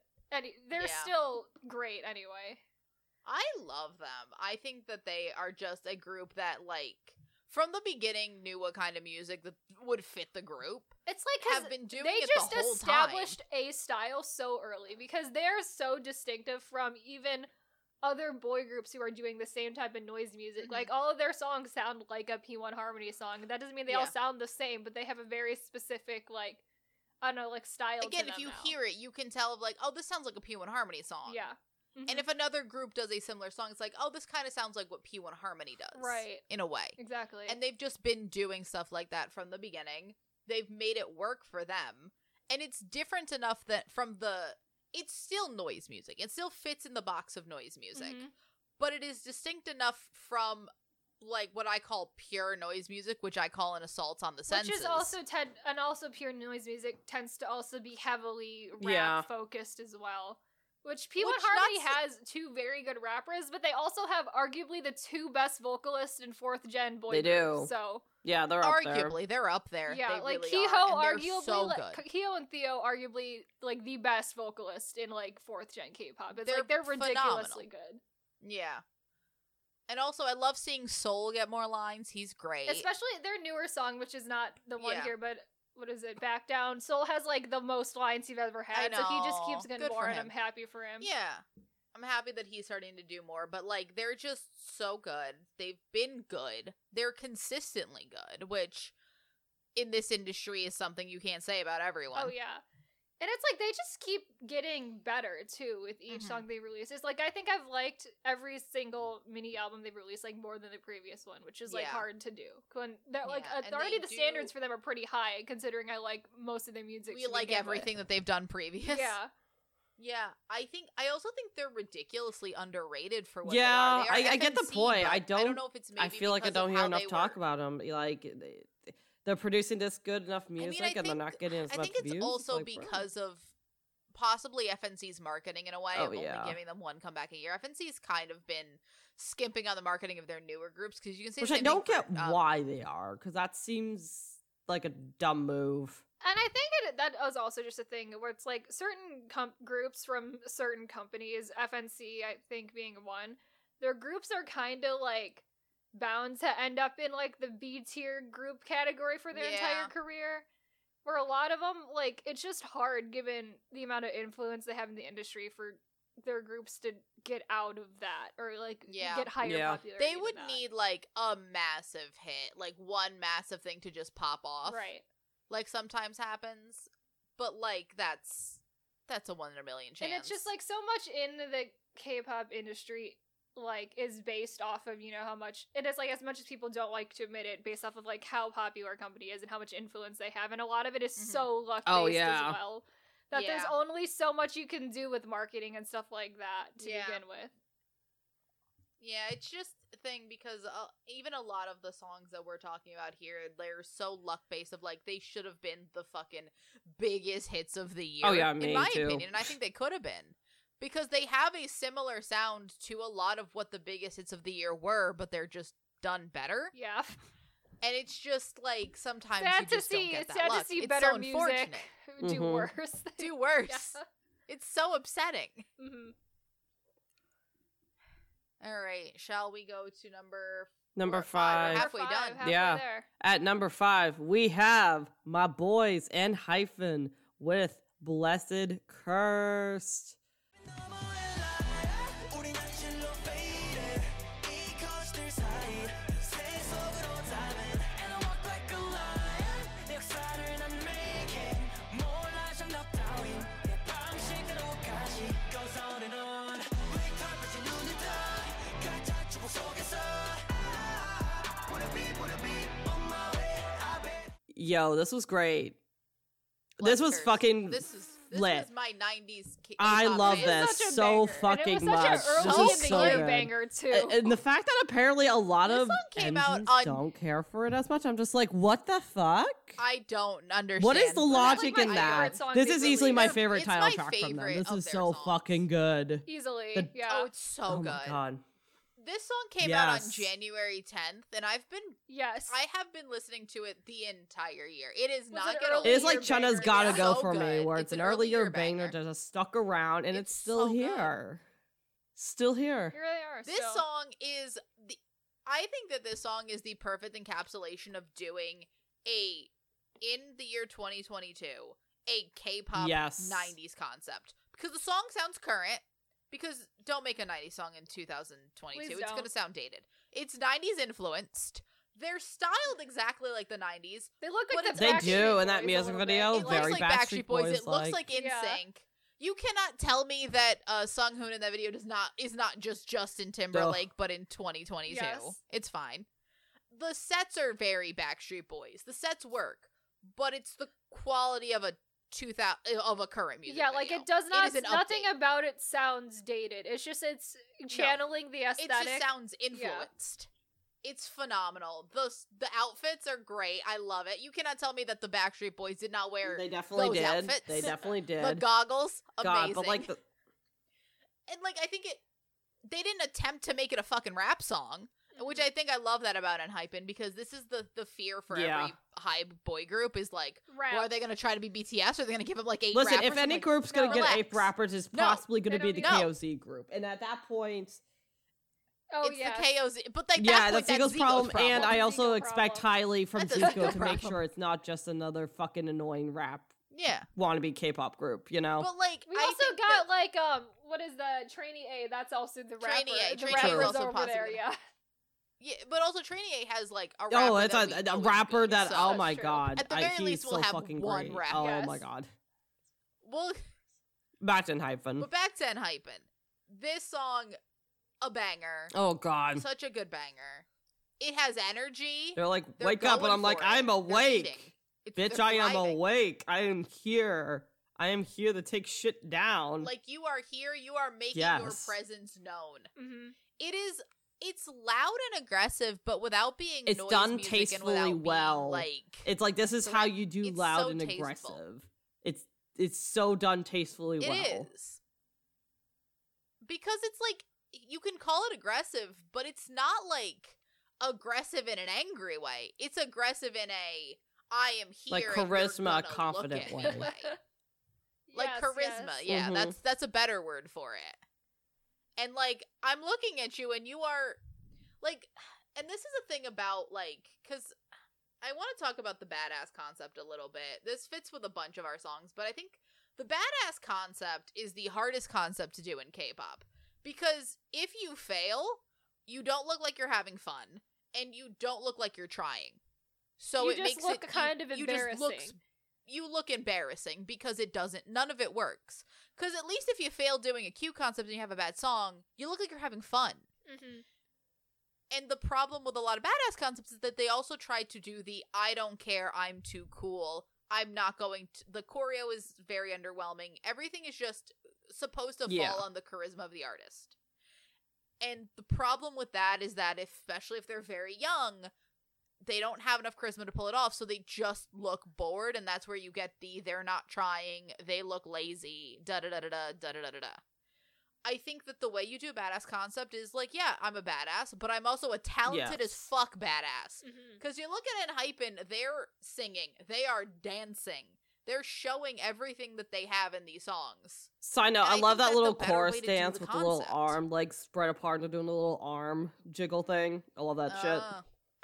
they're still great anyway. I love them. I think that they are just a group that, like, from the beginning knew what kind of music that would fit the group. It's like have been doing it the whole time. They just established a style so early because they're so distinctive from even other boy groups who are doing the same type of noise music. Mm-hmm. Like, all of their songs sound like a P1 Harmony song. That doesn't mean they all sound the same, but they have a very specific, like, I don't know, like, style to them. Again, if you hear it, you can tell, like, oh, this sounds like a P1 Harmony song. Yeah. Mm-hmm. And if another group does a similar song, it's like, oh, this kind of sounds like what P1 Harmony does. Right. In a way. Exactly. And they've just been doing stuff like that from the beginning. They've made it work for them. And it's different enough that it's still noise music. It still fits in the box of noise music. Mm-hmm. But it is distinct enough from, like, what I call pure noise music, which I call an assault on the senses. Which is also pure noise music tends to also be heavily rap-focused as well. Which P1 Harmony has two very good rappers, but they also have arguably the two best vocalists in 4th gen boy groups. They do. So yeah, they're up there. Arguably, they're up there. Yeah, they like really arguably, so like, Kehoe and Theo arguably like the best vocalist in like 4th gen K-pop. It's they're ridiculously good. Yeah. And also, I love seeing Seoul get more lines. He's great. Especially their newer song, which is not the one here, but what is it? Back Down. Seoul has like the most lines he's ever had, so he just keeps getting more, and I'm happy for him. Yeah, I'm happy that he's starting to do more. But like, they're just so good. They've been good. They're consistently good, which in this industry is something you can't say about everyone. Oh yeah, and it's like they just keep getting better too with each song they release. It's like I think I've liked every single mini album they've released like more than the previous one, which is like hard to do. When they're like already the standards for them are pretty high, considering I like most of their music. We like everything that they've done previous. Yeah, yeah. I also think they're ridiculously underrated for what they are. I get the point. I don't know if it's. Maybe I feel like I don't hear enough talk about them. Like. They're producing this good enough music, and they're not getting as much views. I think it's also like, because of possibly FNC's marketing in a way. Only giving them one comeback a year. FNC's kind of been skimping on the marketing of their newer groups because you can see. Which I don't get why they are, because that seems like a dumb move. And I think that was also just a thing where it's like certain groups from certain companies, FNC I think being one, their groups are kind of like bound to end up in like the B tier group category for their entire career, where a lot of them, like, it's just hard given the amount of influence they have in the industry for their groups to get out of that or like get higher popularity. They would need like a massive hit, like one massive thing to just pop off, right? Like sometimes happens, but like that's a one in a million chance. And it's just like so much in the K-pop industry like is based off of, you know, how much it is, like, as much as people don't like to admit it, based off of like how popular a company is and how much influence they have, and a lot of it is so luck based as well that there's only so much you can do with marketing and stuff like that to begin with. It's just a thing because even a lot of the songs that we're talking about here, they're so luck based of like they should have been the fucking biggest hits of the year in my opinion, and I think they could have been. Because they have a similar sound to a lot of what the biggest hits of the year were, but they're just done better. Yeah. And it's just, like, sometimes sad you just to see, don't get that sad luck. To see it's better so music do worse. Do worse. Yeah. It's so upsetting. Mm-hmm. All right. Shall we go to number 5? We're halfway done. Halfway there. At number 5, we have my boys ENHYPEN with Blessed Cursed. Yo, this was great. This was fucking lit. Is my 90s I love this so fucking much. This is so good. Banger too. And the fact that apparently a lot of MCs don't care for it as much, I'm just like, what the fuck? I don't understand. What is the logic in that? This is easily my favorite title track from them. This is so fucking good. Easily, yeah. Oh, it's so good. Oh my God. This song came out on January 10th, and I've been I have been listening to it the entire year. It is It's like China's Gotta Go For Me, where it's an earlier banger that just stuck around, and it's still here. Still here. Here they are. This song is the. I think that this song is the perfect encapsulation of doing a in the year 2022 a K-pop 90s concept, because the song sounds current. Because don't make a 90s song in 2022. It's going to sound dated. It's 90s influenced. They're styled exactly like the 90s. They look like the Backstreet Boys. They do in that music video. It looks like Backstreet Boys. It looks like NSYNC. You cannot tell me that Sunghoon in that video is not just Justin Timberlake, but in 2022. Yes. It's fine. The sets are very Backstreet Boys. The sets work, but it's the quality of a current music video. It does not, nothing about it sounds dated. It's just, it's channeling the aesthetic. It just sounds influenced. It's phenomenal. The outfits are great. I love it. You cannot tell me that the Backstreet Boys did not wear those outfits. They definitely did. The goggles, amazing. But I think they didn't attempt to make it a fucking rap song, which I think I love that about ENHYPEN, because this is the fear for every Hybe boy group is like, well, are they going to try to be BTS, or are they going to give up like eight rappers? Listen, if any group's going to get eight rappers, it's possibly going to be the KOZ group. And at that point... the KOZ. But that's Zico's problem. And I also expect highly from Zico to make sure it's not just another fucking annoying rap wannabe K-pop group, you know? But we also got what is the Trainee A? That's also the rapper. Trainee A is also there, Yeah, but also Trainee A has a rapper. Oh, it's a rapper that oh my god. At the very least, we'll have one rapper. Oh my god. Well, back to ENHYPEN. But back to ENHYPEN. This song, a banger. Oh god, such a good banger. It has energy. They're like, wake up, and I'm like, I'm awake, bitch. I am awake. I am here. I am here to take shit down. Like, you are here. You are making your presence known. Mm-hmm. It is. It's loud and aggressive, but without being noise done music tastefully and without being, it's like, this is how you do loud and aggressive. Tasteful. It's so done tastefully It is. Because it's you can call it aggressive, but it's not aggressive in an angry way. It's aggressive in a, I am here. Like charisma, confident way. Charisma. Yes. Yeah, mm-hmm. That's a better word for it. And, I'm looking at you, and you are, and this is a thing about, because I want to talk about the badass concept a little bit. This fits with a bunch of our songs, but I think the badass concept is the hardest concept to do in K-pop. Because if you fail, you don't look like you're having fun, and you don't look like you're trying. So it makes it... You just look kind of embarrassing. You look embarrassing because none of it works. Because at least if you fail doing a cute concept and you have a bad song, you look like you're having fun. Mm-hmm. And the problem with a lot of badass concepts is that they also try to do the, I don't care, I'm too cool, I'm not going to... The choreo is very underwhelming. Everything is just supposed to fall on the charisma of the artist. And the problem with that is that, especially if they're very young... They don't have enough charisma to pull it off, so they just look bored, and that's where you get they're not trying, they look lazy, da-da-da-da-da-da-da-da-da. I think that the way you do a badass concept is I'm a badass, but I'm also a talented as fuck badass. Because you look at ENHYPEN, they're singing, they are dancing, they're showing everything that they have in these songs. So I know, I love that little chorus dance with the little arm, spread apart, and doing a little arm jiggle thing. I love that shit.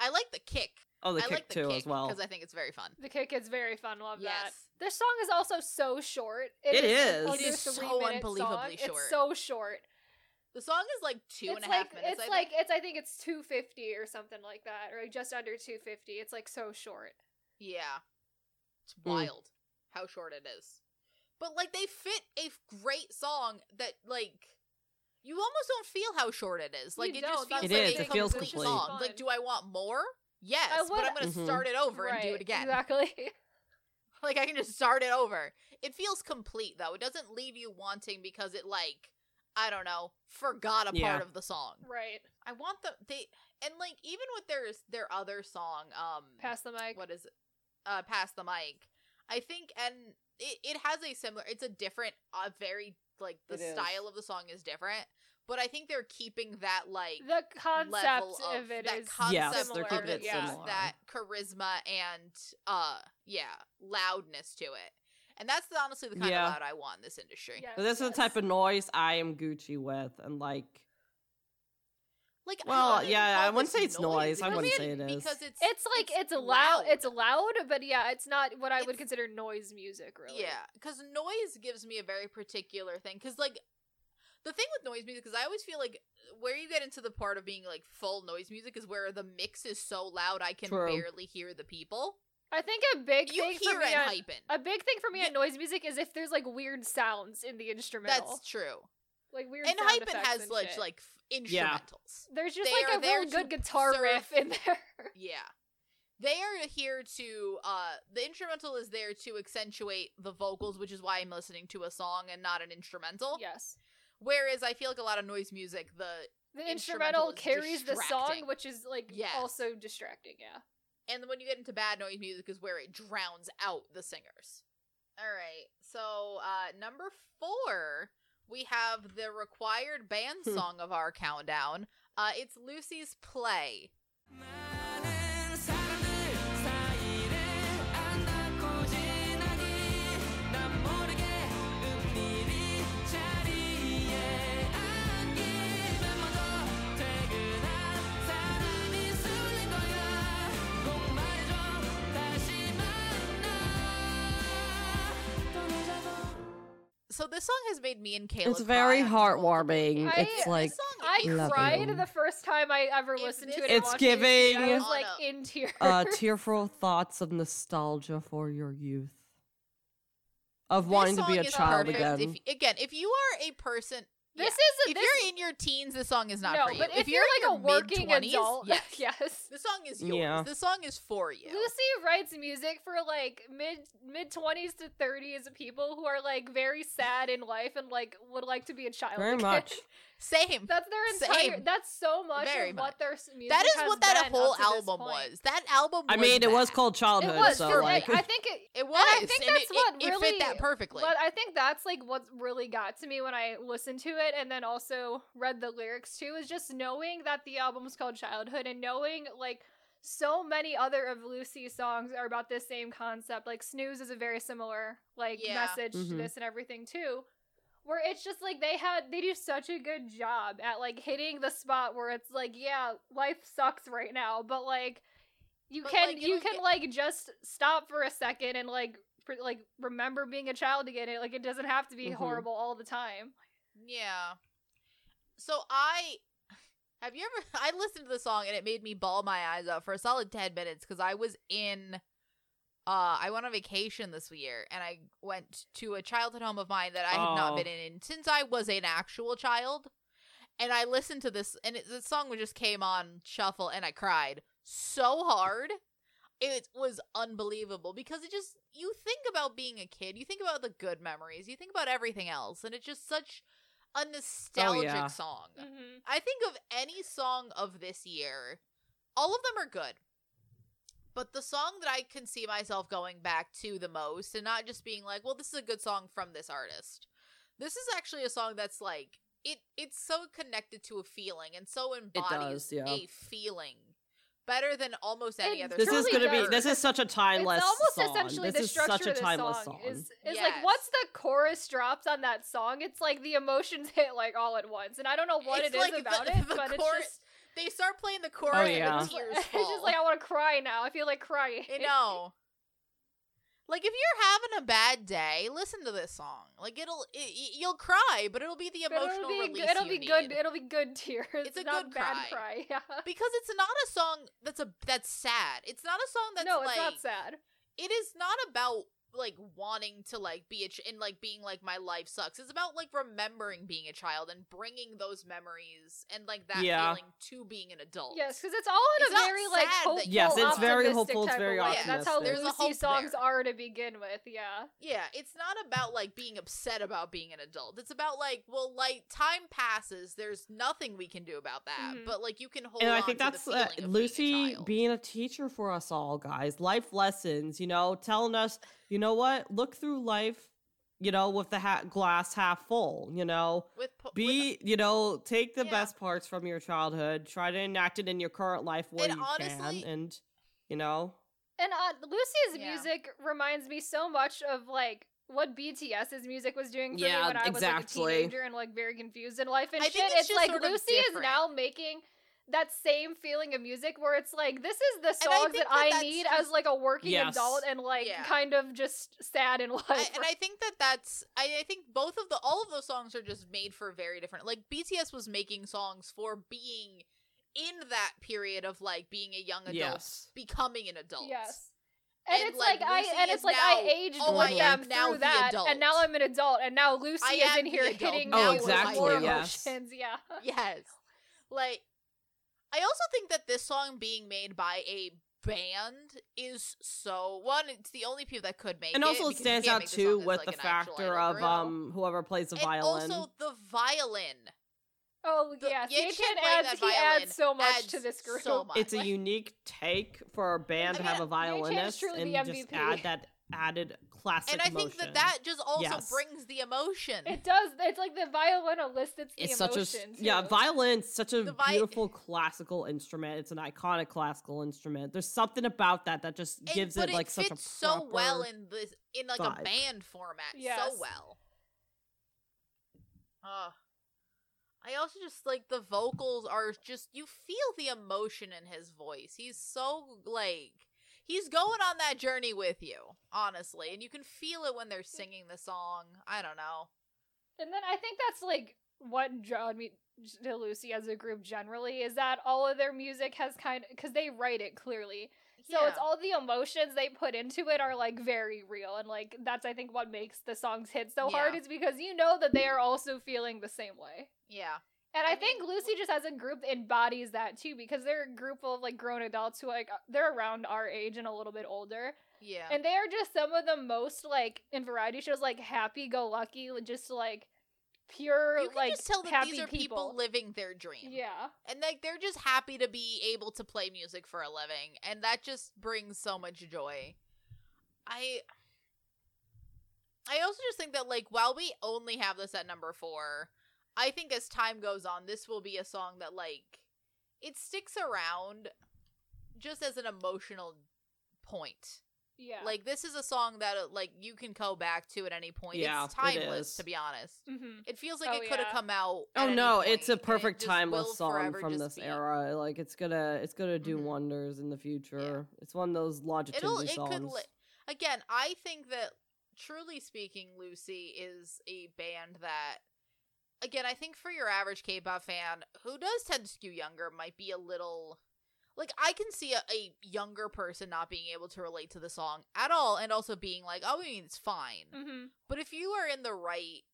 I like the kick. Oh, the kick too, as well. Because I think it's very fun. The kick is very fun. Love that. This song is also so short. It is. It is so unbelievably short. It's so short. The song is 2.5 minutes. I think it's 250 or something like that, or just under 250. It's so short. Yeah, it's wild how short it is. But they fit a great song that You almost don't feel how short it is. It just feels it feels complete. Song. Do I want more? Yes, but I'm going to start it over and do it again. Exactly. I can just start it over. It feels complete, though. It doesn't leave you wanting because it, forgot a part of the song. Right. I want even with their other song, Pass the Mic. What is it? Pass the Mic. I think, and it has a different, very... the style of the song is different, But I think they're keeping that, like, the concept of it is similar. Yes, they're keeping it similar. That charisma and, loudness to it. And that's honestly the kind of loud I want in this industry. Yes, this is the type of noise I am Gucci with. And, I wouldn't say it's noise. I wouldn't say it is. Because it's loud. It's loud, but it's not what I would consider noise music, really. Yeah, because noise gives me a very particular thing. Because, the thing with noise music is I always feel like where you get into the part of being like full noise music is where the mix is so loud I can barely hear the people. I think a big thing for me on noise music is if there's like weird sounds in the instrumental. That's true. Like weird sound effects. And ENHYPEN has like instrumentals. Yeah. There's just a real good guitar riff in there. Yeah. They are here to, the instrumental is there to accentuate the vocals, which is why I'm listening to a song and not an instrumental. Yes. Whereas I feel like a lot of noise music, the instrumental carries the song, which is also distracting, yeah. And then when you get into bad noise music is where it drowns out the singers. All right, so number 4, we have the required band song of our countdown. It's Lucy's Play. So this song has made me and Kayla cry. It's very heartwarming. I cried the first time I ever listened to it. It's giving. I was in tears. Tearful thoughts of nostalgia for your youth, of wanting to be a child again. If you are a person, you're in your teens, this song is not for you. But if you're like a working adult, yes, this song is yours. Yeah. This song is for you. Lucy writes music for like mid-20s to 30s people who are like very sad in life and like would like to be a child. Very much. Same. That's their entire. Same. That's so much very of much. What their music. That is has what that whole album was. That album. I mean, it was called Childhood. It was, so like, I think it was. I think that's it fit that perfectly. But I think that's like what really got to me when I listened to it, and then also read the lyrics too. Is just knowing that the album was called Childhood, and knowing like so many other of Lucy's songs are about this same concept. Like Snooze is a very similar message to this and everything too. Where it's just, like, they do such a good job at, like, hitting the spot where it's, like, yeah, life sucks right now, but, like, you can just stop for a second and, like remember being a child again. Like, it doesn't have to be horrible all the time. Yeah. So I listened to the song and it made me bawl my eyes out for a solid 10 minutes because I was in... I went on vacation this year, and I went to a childhood home of mine that I had not been in since I was an actual child. And I listened to this, and the song just came on shuffle, and I cried so hard. It was unbelievable, because it just, you think about being a kid, you think about the good memories, you think about everything else, and it's just such a nostalgic song. Mm-hmm. I think of any song of this year, all of them are good. But the song that I can see myself going back to the most, and not just being like, well, this is a good song from this artist. This is actually a song that's like, it's so connected to a feeling and so embodies a feeling better than almost any other song. This is such a timeless song. It's almost essentially the structure of the song is like, once the chorus drops on that song, it's like the emotions hit like all at once. And I don't know what it is about it, but it's just... They start playing the chorus and the tears fall. It's just like, I want to cry now. I feel like crying. I know. Like, if you're having a bad day, listen to this song. Like, you'll cry, but it'll be the emotional release you need. It'll be good tears. It's not good bad cry. Yeah. Because it's not a song that's sad. It's not a song that's it's not sad. It is not about like wanting to like be and like being like my life sucks. It's about like remembering being a child and bringing those memories and like that feeling to being an adult. Yes, because it's all in a very like hopeful. Yes, it's very hopeful. It's very optimistic. Yeah, that's how Lucy's songs are to begin with. Yeah. Yeah, it's not about like being upset about being an adult. It's about like, well, like time passes. There's nothing we can do about that. Mm-hmm. But like you can hold. And I think that's Lucy being a teacher for us all, guys. Life lessons, telling us. You know what? Look through life you know, with the glass half full, you know, take the best parts from your childhood, try to enact it in your current life where you honestly, can, and, you know. And Lucy's music reminds me so much of, like, what BTS's music was doing for me when I was like a teenager and like very confused in life and shit. It's like Lucy is now making that same feeling of music where it's like, this is the song that I need as like a working adult and like kind of just sad in life. I think both of all of those songs are just made for very different, like BTS was making songs for being in that period of like being a young adult, becoming an adult. Yes. And it's like I aged with them through that, and now I'm an adult, and now Lucy is in here hitting me with more emotions. Yeah. Yes. Like, I also think that this song being made by a band is so one. It's the only people that could make it, and also it stands out too with the factor of whoever plays the violin. And also the violin. Oh yes, Ye-chan adds so much to this group. So it's a unique take for a band to have a violinist and just add that added classic emotion. And I think that just also brings the emotion. It does. It's like the violin elicits the emotion. Violin's such a beautiful classical instrument. It's an iconic classical instrument. There's something about that just gives it like such a proper so well in like vibe. A band format. Yes. So well. I also just, like, the vocals are just, you feel the emotion in his voice. He's so, like, he's going on that journey with you, honestly. And you can feel it when they're singing the song. I don't know. And then I think that's, like, what drew me to Lucy as a group generally is that all of their music has kind of, because they write it clearly. So it's all the emotions they put into it are, like, very real. And, like, that's, I think, what makes the songs hit so hard is because you know that they are also feeling the same way. Yeah. And I think Lucy just as a group embodies that, too, because they're a group of, like, grown adults who, like, they're around our age and a little bit older. Yeah. And they are just some of the most, like, in variety shows, like, happy-go-lucky, just, like, pure, you can like, just tell that these are people living their dream. Yeah. And, like, they're just happy to be able to play music for a living, and that just brings so much joy. I also just think that, like, while we only have this at number 4... I think as time goes on, this will be a song that, like, it sticks around just as an emotional point. Yeah. Like, this is a song that, like, you can go back to at any point. Yeah, it's timeless, to be honest. Mm-hmm. It feels like it could have come out at any point, it's a perfect timeless song from this era. Like, it's gonna do wonders in the future. Yeah. It's one of those longevity songs. Again, I think that, truly speaking, Lucy is a band that, again, I think for your average K-pop fan, who does tend to skew younger, might be a little... Like, I can see a younger person not being able to relate to the song at all, and also being like, oh, I mean, it's fine. Mm-hmm. But if you are in the right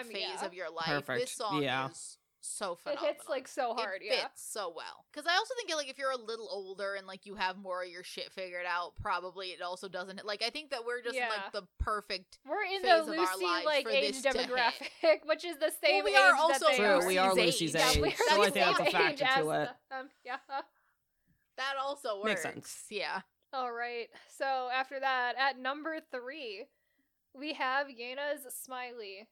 phase of your life, this song is so phenomenal. It hits, like, so hard, It fits so well. Because I also think, like, if you're a little older and, like, you have more of your shit figured out, probably it also doesn't... Like, I think that we're just, like, the perfect phase of our lives like, for this to hit. We're in the Lucy, like, age demographic, which is the same age that they are. True, we are Lucy's age. Yeah, so I think that's a factor to it. That also works. Makes sense. Yeah. All right. So, after that, at number 3, we have Yena's Smiley.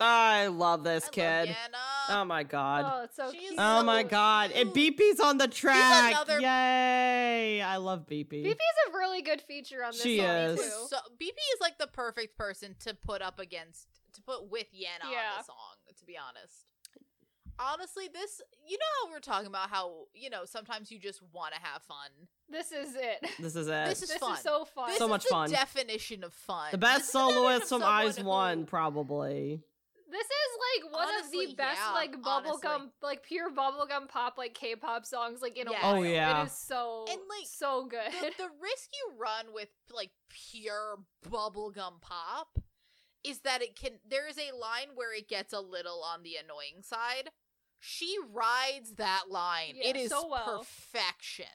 I love this kid. Oh my god. Oh, it's so cute. Oh my god. And BP's on the track. Yay! I love BP. BP's a really good feature on this song too. So, BP is like the perfect person to put with Yena on the song, to be honest. Honestly, this, you know how we're talking about how, you know, sometimes you just want to have fun. This is it. This is fun. This is so fun. This is so much fun. Definition of fun. The best soloist from IZ*ONE, probably. This is, like, one of the best, like, bubblegum, like, pure bubblegum pop, like, K-pop songs, like, in a while. Oh, yeah. It is so, and, like, so good. The risk you run with, like, pure bubblegum pop is that there is a line where it gets a little on the annoying side. She rides that line. Yeah, it is so well. Perfection.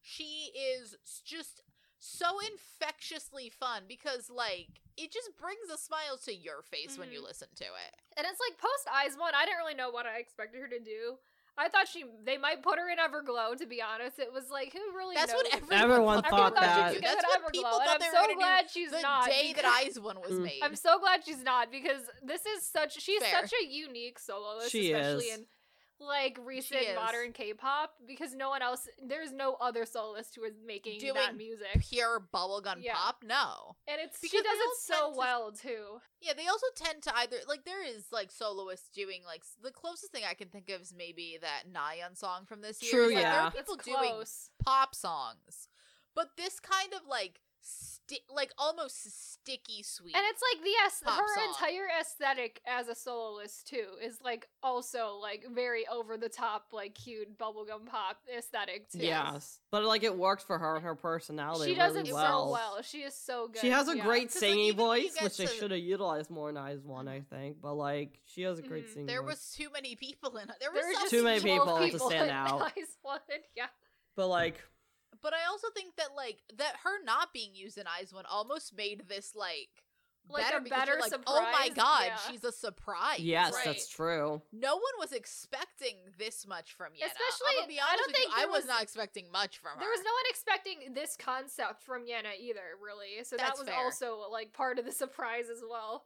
She is just so infectiously fun because, like, it just brings a smile to your face when you listen to it. And it's like post IZ*ONE, I didn't really know what I expected her to do. I thought they might put her in Everglow, to be honest. It was like, who really knows? That's what everyone thought that. That's what people thought they were going to do. I'm so glad she's not. The day that IZ*ONE was made. I'm so glad she's not, because this is such a unique soloist, especially in like recent modern K-pop, because no one else, there's no other soloist who is doing that music. Pure bubblegum pop? No. And she does it so well, too. Yeah, they also tend to either, like, there is, like, soloists doing, like, the closest thing I can think of is maybe that Nayeon song from this year. True, like, yeah. There are people doing pop songs. But this kind of, like, almost sticky sweet. And it's like her entire aesthetic as a soloist too is like also like very over the top, like cute bubblegum pop aesthetic too. Yes, but like it works for her and her personality. She does really it well. So well. She is so good. She has a great singing voice, which they should have utilized more in IZ*ONE, I think. But like she has a great singing. There was too many people in it. There were just too many people to stand out. IZ*ONE, yeah. But like. But I also think that, like, that her not being used in IZ*ONE almost made this, like better, better like, surprise. Oh my god, she's a surprise. Yes, right. That's true. No one was expecting this much from Yena. Especially, I'm gonna be honest I was not expecting much from her. There was no one expecting this concept from Yena either, really. So that was fair. Also, like, part of the surprise as well.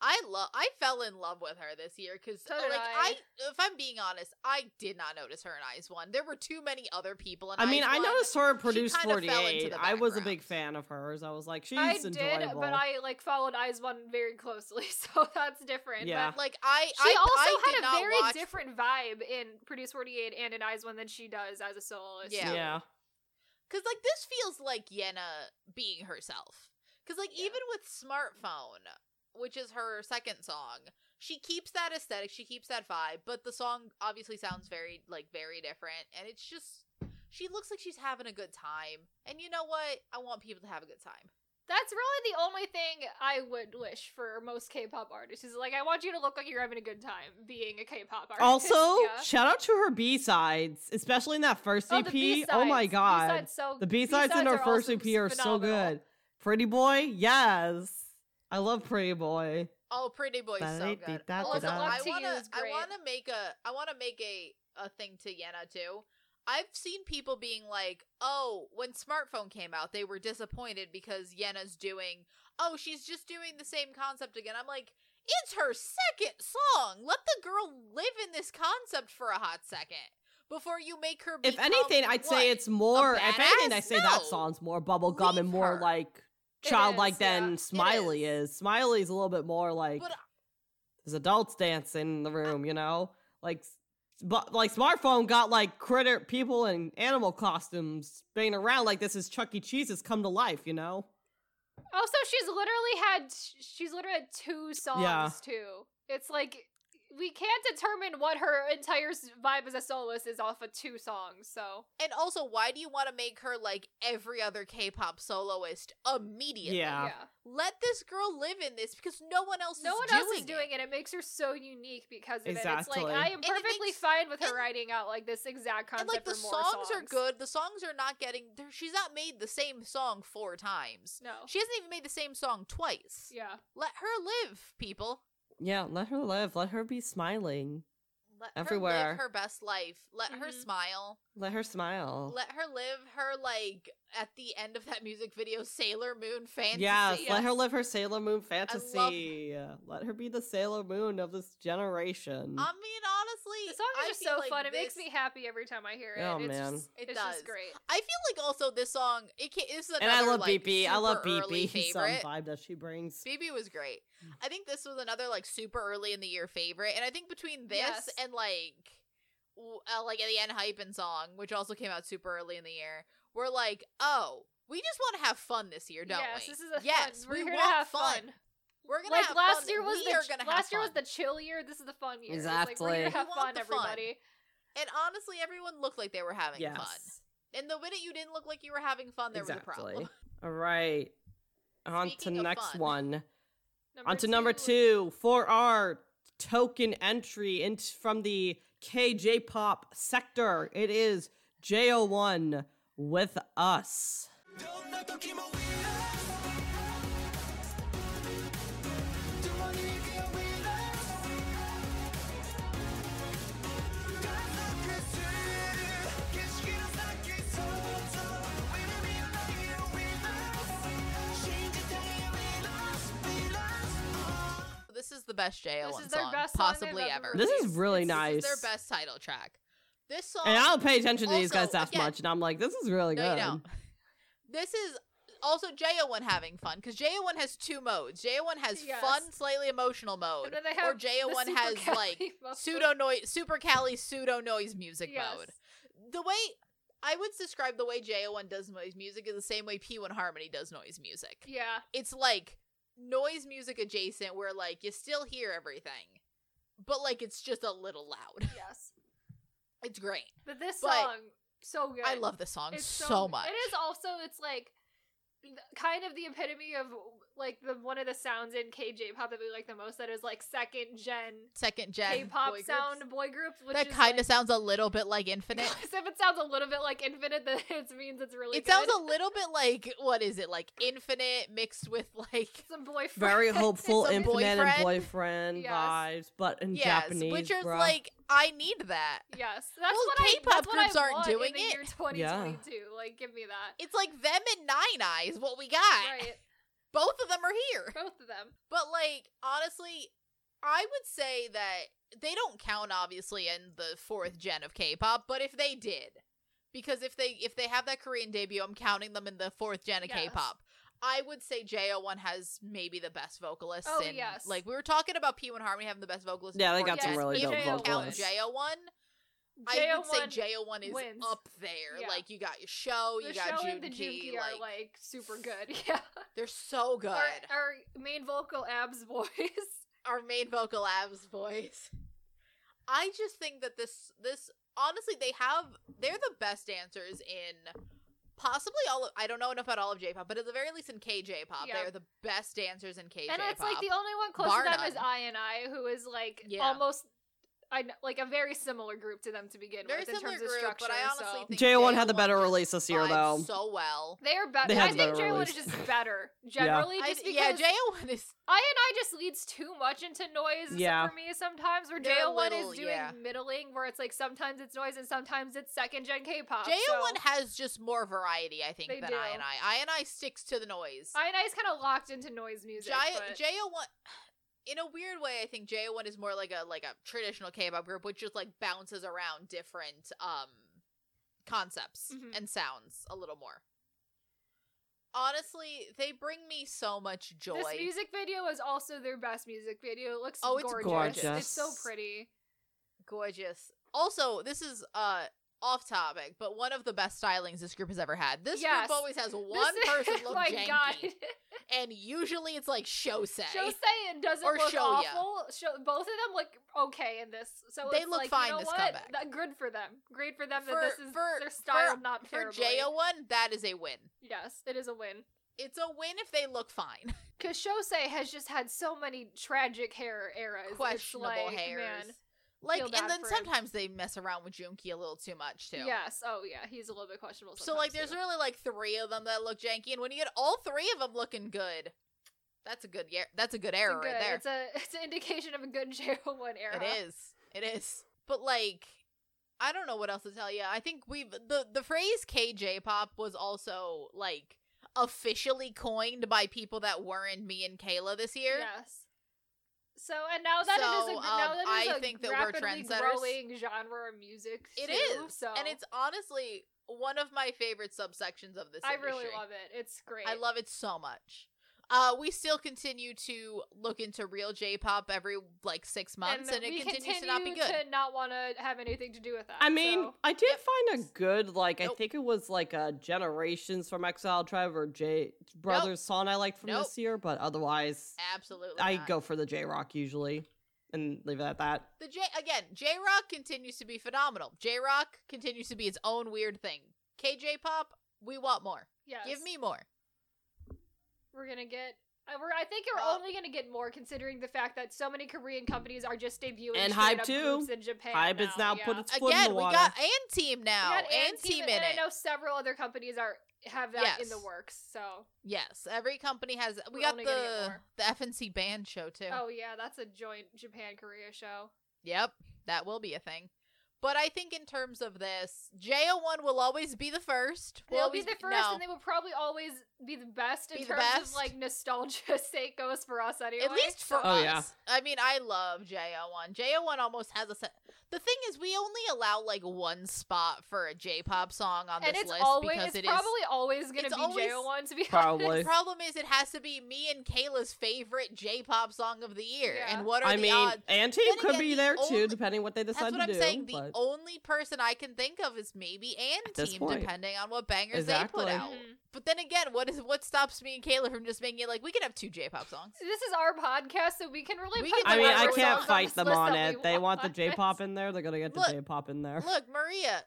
I fell in love with her this year because, if I'm being honest, I did not notice her in IZ*ONE. There were too many other people in IZ*One. I mean, I noticed her in Produce 48. I was a big fan of hers. I was like, she's enjoyable. I did, but I like followed IZ*ONE very closely, so that's different. Yeah. But like, she also had a very different vibe in Produce 48 and in IZ*ONE than she does as a soloist. Yeah. Because like this feels like Yena being herself. Because like even with Smartphone, which is her second song, she keeps that aesthetic, she keeps that vibe, but the song obviously sounds very, like, very different, and it's just, she looks like she's having a good time, and you know what? I want people to have a good time. That's really the only thing I would wish for most K-pop artists is, like, I want you to look like you're having a good time being a K-pop artist. Also, shout out to her B-sides, especially in that first EP. Oh my god. The B-sides in her first EP are so good. Pretty Boy? Yes. I love Pretty Boy. Oh, Pretty Boy's so good. Also, I want to make a thing to Yena too. I've seen people being like, "Oh, when Smartphone came out, they were disappointed because Yena's doing, oh, she's just doing the same concept again." I'm like, "It's her second song. Let the girl live in this concept for a hot second before you make her become." If anything, I'd say that song's more bubblegum and more like childlike than Smiley is. Smiley's a little bit more like there's adults dancing in the room, you know? Like Smartphone got like critter people in animal costumes being around like this is Chuck E. Cheese has come to life, you know? Also, she's literally had two songs too. It's like we can't determine what her entire vibe as a soloist is off of two songs, so. And also, why do you want to make her like every other K-pop soloist immediately? Yeah. Let this girl live in this because no one else is doing it. It makes her so unique because of it. It's like, I am perfectly fine with her writing out like this exact concept. And like the songs are good. The songs are not getting, she's not made the same song 4 times. No. She hasn't even made the same song twice. Yeah. Let her live, people. Yeah, let her live. Let her be smiling. Let everywhere. Her live her best life. Let her smile. Let her smile. Let her live her, like, at the end of that music video, Sailor Moon fantasy. Yes, let her live her Sailor Moon fantasy. Let her be the Sailor Moon of this generation. I mean, honestly, the song is just so fun. It makes me happy every time I hear it. Oh, man. It's just great. I feel like also this song, it's another, and I love like, BB. I love BB. She's some vibe that she brings. BB was great. I think this was another, like, super early in the year favorite. And I think between this and, like the ENHYPEN song, which also came out super early in the year, we're like, oh, we just want to have fun this year, don't we? Yes, this is a fun. We're going to have fun. We're going to have fun. Last year was the chill year. This is the fun year. Exactly. Like, we're going to have fun, everybody. And honestly, everyone looked like they were having fun. And the minute you didn't look like you were having fun, there was a problem. All right. On to next one. On to number two for our token entry from the K-J-pop sector. It is J-O-1 with Us. This is the best J-O-1 song possibly ever. This is really nice. This is their best title track. This song, and I don't pay attention to these guys that much, and I'm like, this is really good. You don't. This is also J-O-1 having fun, because J-O-1 has two modes. J-O-1 has fun, slightly emotional mode, or J-O-1 has like super Cali pseudo noise music mode. The way I would describe the way J-O-1 does noise music is the same way P1 Harmony does noise music. Yeah, it's like noise music adjacent, where like you still hear everything, but like it's just a little loud. Yes, it's great. But this song, so good. I love this song so much. It is also, it's like kind of the epitome of like the one of the sounds in K-J-pop that we like the most. That is like second gen K-pop sound boy groups. Which that kind of sounds a little bit like Infinite. If it sounds a little bit like Infinite, then it means it's really. It good. Sounds a little bit like, what is it, like Infinite mixed with like some boyfriend, very hopeful Infinite boyfriend. And boyfriend vibes, but in Japanese, which is like, I need that. Yes, that's what K-pop groups aren't doing in the year 2022. Like, give me that. It's like them and Nine.i is what we got. Right. Both of them are here. Both of them. But, like, honestly, I would say that they don't count, obviously, in the fourth gen of K-pop, but if they did, because if they have that Korean debut, I'm counting them in the fourth gen of K-pop. I would say J-O-1 has maybe the best vocalists. Oh, yes. Like, we were talking about P1 Harmony having the best vocalists. Yeah, they got some really dope vocalists. J-O-1, I would say J-O-1 is up there. Yeah. Like, you got your show, you got Jun Ki. Are, like, super good. Yeah. They're so good. Our main vocal abs voice. I just think that this honestly, they're the best dancers in possibly all of, I don't know enough about all of J-pop, but at the very least in K-J-pop, they're the best dancers in K-J-pop. And it's like the only one close to them is INI, who is like almost like a very similar group to them to begin with in terms of structure. But I honestly think J-O-1 had the better release this year, though. So well, they are better. I think J-O-1 is just better generally. Just because J-O-1 is INI just leads too much into noise for me sometimes. Where J-O-1 is doing middling, where it's like sometimes it's noise and sometimes it's second gen K-pop. J-O-1 has just more variety, I think, than INI. INI sticks to the noise. INI is kind of locked into noise music. J-O-1. In a weird way, I think J-O-1 is more like a traditional K-pop group, which just like bounces around different concepts and sounds a little more. Honestly, they bring me so much joy. This music video is also their best music video. It looks gorgeous. It's so pretty. Gorgeous. Also, this is off topic, but one of the best stylings this group has ever had. This group always has one person look janky. God. And usually it's like Shosei. Shosei doesn't look awful. Both of them look okay in this. So they look like, fine, you know, this comeback. Good for them. Great for them that this is their style, not terribly. For J-O-1, that is a win. Yes, it is a win. It's a win if they look fine. Because Shosei has just had so many tragic hair eras. Questionable hairs. Man, like, and then sometimes they mess around with Jun Ki a little too much too. Yes. Oh yeah, he's a little bit questionable sometimes. So like there's really like three of them that look janky, and when you get all three of them looking good, that's a good error right there. It's an indication of a good J-O-1 era. It is. But like, I don't know what else to tell you. I think the phrase K-J-pop was also like officially coined by people that weren't me and Kayla this year. Yes. So, and now that it is a rapidly growing genre of music, too, it is. So. And it's honestly one of my favorite subsections of this industry. I really love it. It's great. I love it so much. We still continue to look into real J-pop every, 6 months, and it continues to not be good. To not want to have anything to do with that. I mean, I did find a good, I think it was, a Generations from Exile Tribe or J Brothers song I liked from this year, but otherwise... Absolutely I go for the J-Rock usually, and leave it at that. J-Rock continues to be phenomenal. J-Rock continues to be its own weird thing. K-J-pop, we want more. Yes. Give me more. We're gonna get I think you're only going to get more, considering the fact that so many Korean companies are just debuting and Hybe too in Japan. Hybe has now put its foot in the water. Again, we got Ant Team now. Ant Team in it. I know several other companies have that in the works. So yes, every company has. We got the FNC band show too. Oh yeah, that's a joint Japan Korea show. Yep, that will be a thing. But I think in terms of this, J-O-1 will always be the first. And they will probably always be the best in terms of like nostalgia sake goes for us anyway. At least for us. Yeah. I mean, I love J-O-1. J-O-1 almost has a set. The thing is, we only allow like one spot for a J-pop song on this list because it's probably always going to be J-O-1 to be honest. The problem is it has to be me and Kayla's favorite J-pop song of the year. Yeah. And what are the odds? I mean, Ant-Team could be there too, depending what they decide to do. That's what I'm saying. The only person I can think of is maybe Ant-Team, depending on what bangers they put out. Mm-hmm. But then again, what stops me and Kayla from just making it like, we can have two J-pop songs. This is our podcast, so we can really I can't fight them on it. They want the J-pop in there, they're gonna get the J-pop in there. Look, Maria,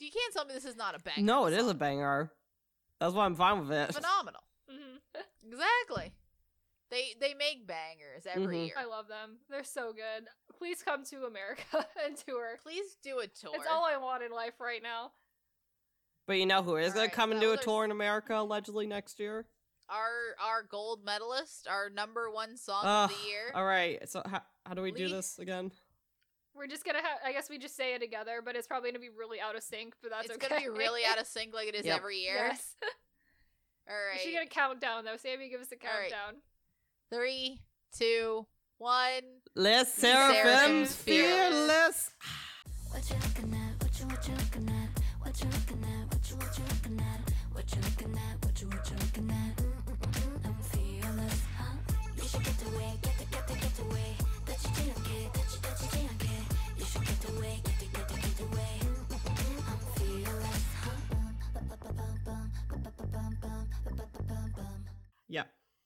you can't tell me this is not a banger. No, it is a banger. That's why I'm fine with it. Phenomenal. Mm-hmm. Exactly. They make bangers every year. I love them. They're so good. Please come to America and tour. Please do a tour. It's all I want in life right now. But you know who is going to come and do a tour in America allegedly next year? Our gold medalist, our number one song of the year. All right. So how do we do this again? We're just going to have, I guess we just say it together, but it's probably going to be really out of sync, but that's okay. It's going to be really out of sync like it is every year. Yes. All right. She's going to count down though. Sammy, give us a countdown. 3, 2, 1. Le Sserafim's Fearless. What you looking at? What you looking at? What you looking at? What you looking at? What you looking at? What you looking at? I'm fearless, huh? You should get away, get away. That you didn't get. You should get away, get away. I'm fearless, huh? Yeah.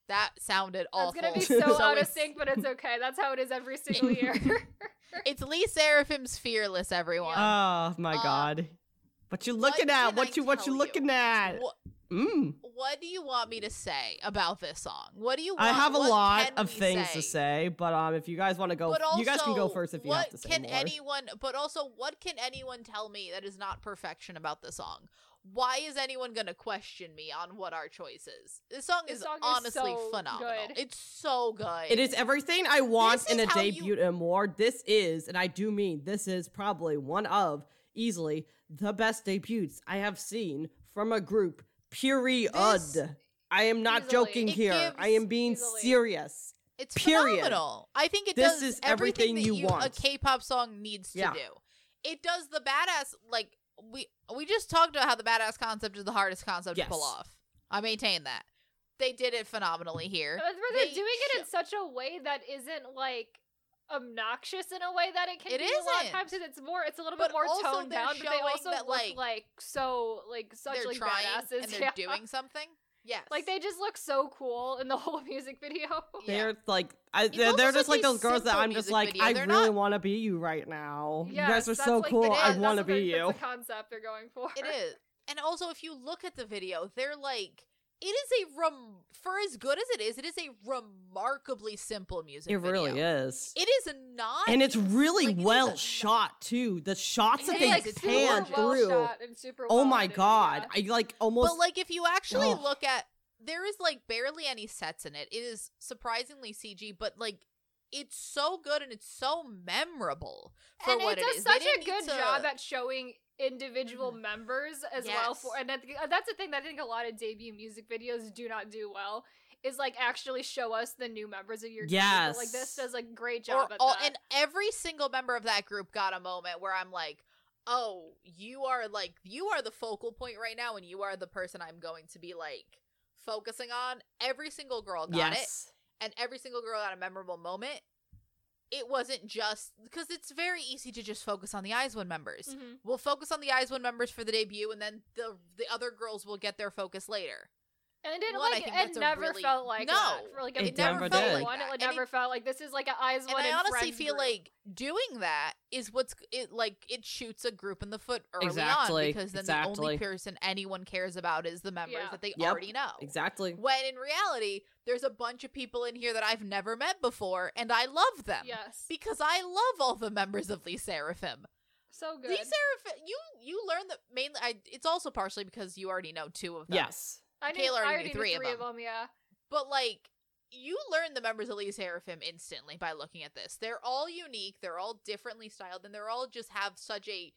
That sounded awful. It's going to be so out of sync, but it's okay. That's how it is every single year. It's Le Sserafim's Fearless, everyone. Oh, my God. What you looking at? What you looking at? What do you want me to say about this song? What do you want? I have a lot of things to say, but if you guys want to go, you guys can go first if you have to say more. What can anyone tell me that is not perfection about the song? Why is anyone going to question me on what our choice is? This song is honestly so phenomenal. Good. It's so good. It is everything I want in a debut and more. This is, and I do mean, this is probably one of, easily, the best debuts I have seen from a group, period. I am not joking here. I am being serious. It's phenomenal. I think it does everything you want. A K-pop song needs to do. It does the badass, like, we just talked about how the badass concept is the hardest concept to pull off. I maintain that. They did it phenomenally here. They're doing it in such a way that isn't like obnoxious in a way that it can be a lot of times. It's more, it's a little bit more toned down, but they also that, look like such badasses. And they're doing something. Yes. Like they just look so cool in the whole music video. They're like, they're just like those girls that I'm just like, video. I they're really want to be you right now. Yes, you guys are so like, cool. I want to be you. That's the concept they're going for. It is. And also, if you look at the video, they're like, it is a for as good as it is a remarkably simple music video. It really is. It is not. And it's really well shot too. The shots that they pan through. Oh my God. I like almost. But like if you actually look at, there is like barely any sets in it. It is surprisingly CG, but like it's so good and it's so memorable for what it is. And it does such a good job at showing individual members as well for, and that's the thing that I think a lot of debut music videos do not do well is like actually show us the new members of your group. Like this does like great job at that. And every single member of that group got a moment where I'm like, oh, you are the focal point right now, and you are the person I'm going to be like focusing on. Every single girl got it, and every single girl got a memorable moment. It wasn't just because it's very easy to just focus on the IZ*ONE members. Mm-hmm. We'll focus on the IZ*ONE members for the debut, and then the other girls will get their focus later. And it never felt like this is like an IZ*ONE. And I honestly feel like doing that is it shoots a group in the foot early on, because then the only person anyone cares about is the members that they already know. Exactly. When in reality, there's a bunch of people in here that I've never met before, and I love them. Yes. Because I love all the members of Le Sserafim. So good. Le Sserafim, you learn that mainly, it's also partially because you already know two of them. Yes. I already knew three of them, yeah. But, like, you learn the members of Le Sserafim instantly by looking at this. They're all unique, they're all differently styled, and they're all just have such a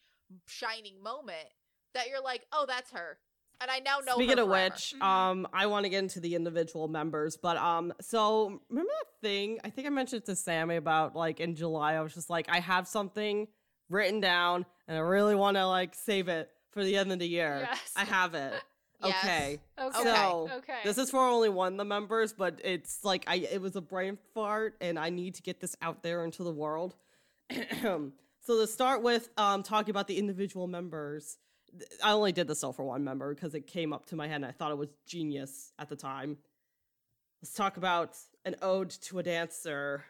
shining moment that you're like, oh, that's her. And I now know her. Speaking of which, I want to get into the individual members, but so remember that thing? I think I mentioned it to Sammy about, like, in July, I was just like, I have something written down, and I really want to, like, save it for the end of the year. Yes. I have it. Yes. Okay. So this is for only one of the members, but it's like it was a brain fart, and I need to get this out there into the world. So to start with, talking about the individual members, I only did this all for one member because it came up to my head, and I thought it was genius at the time. Let's talk about an ode to a dancer.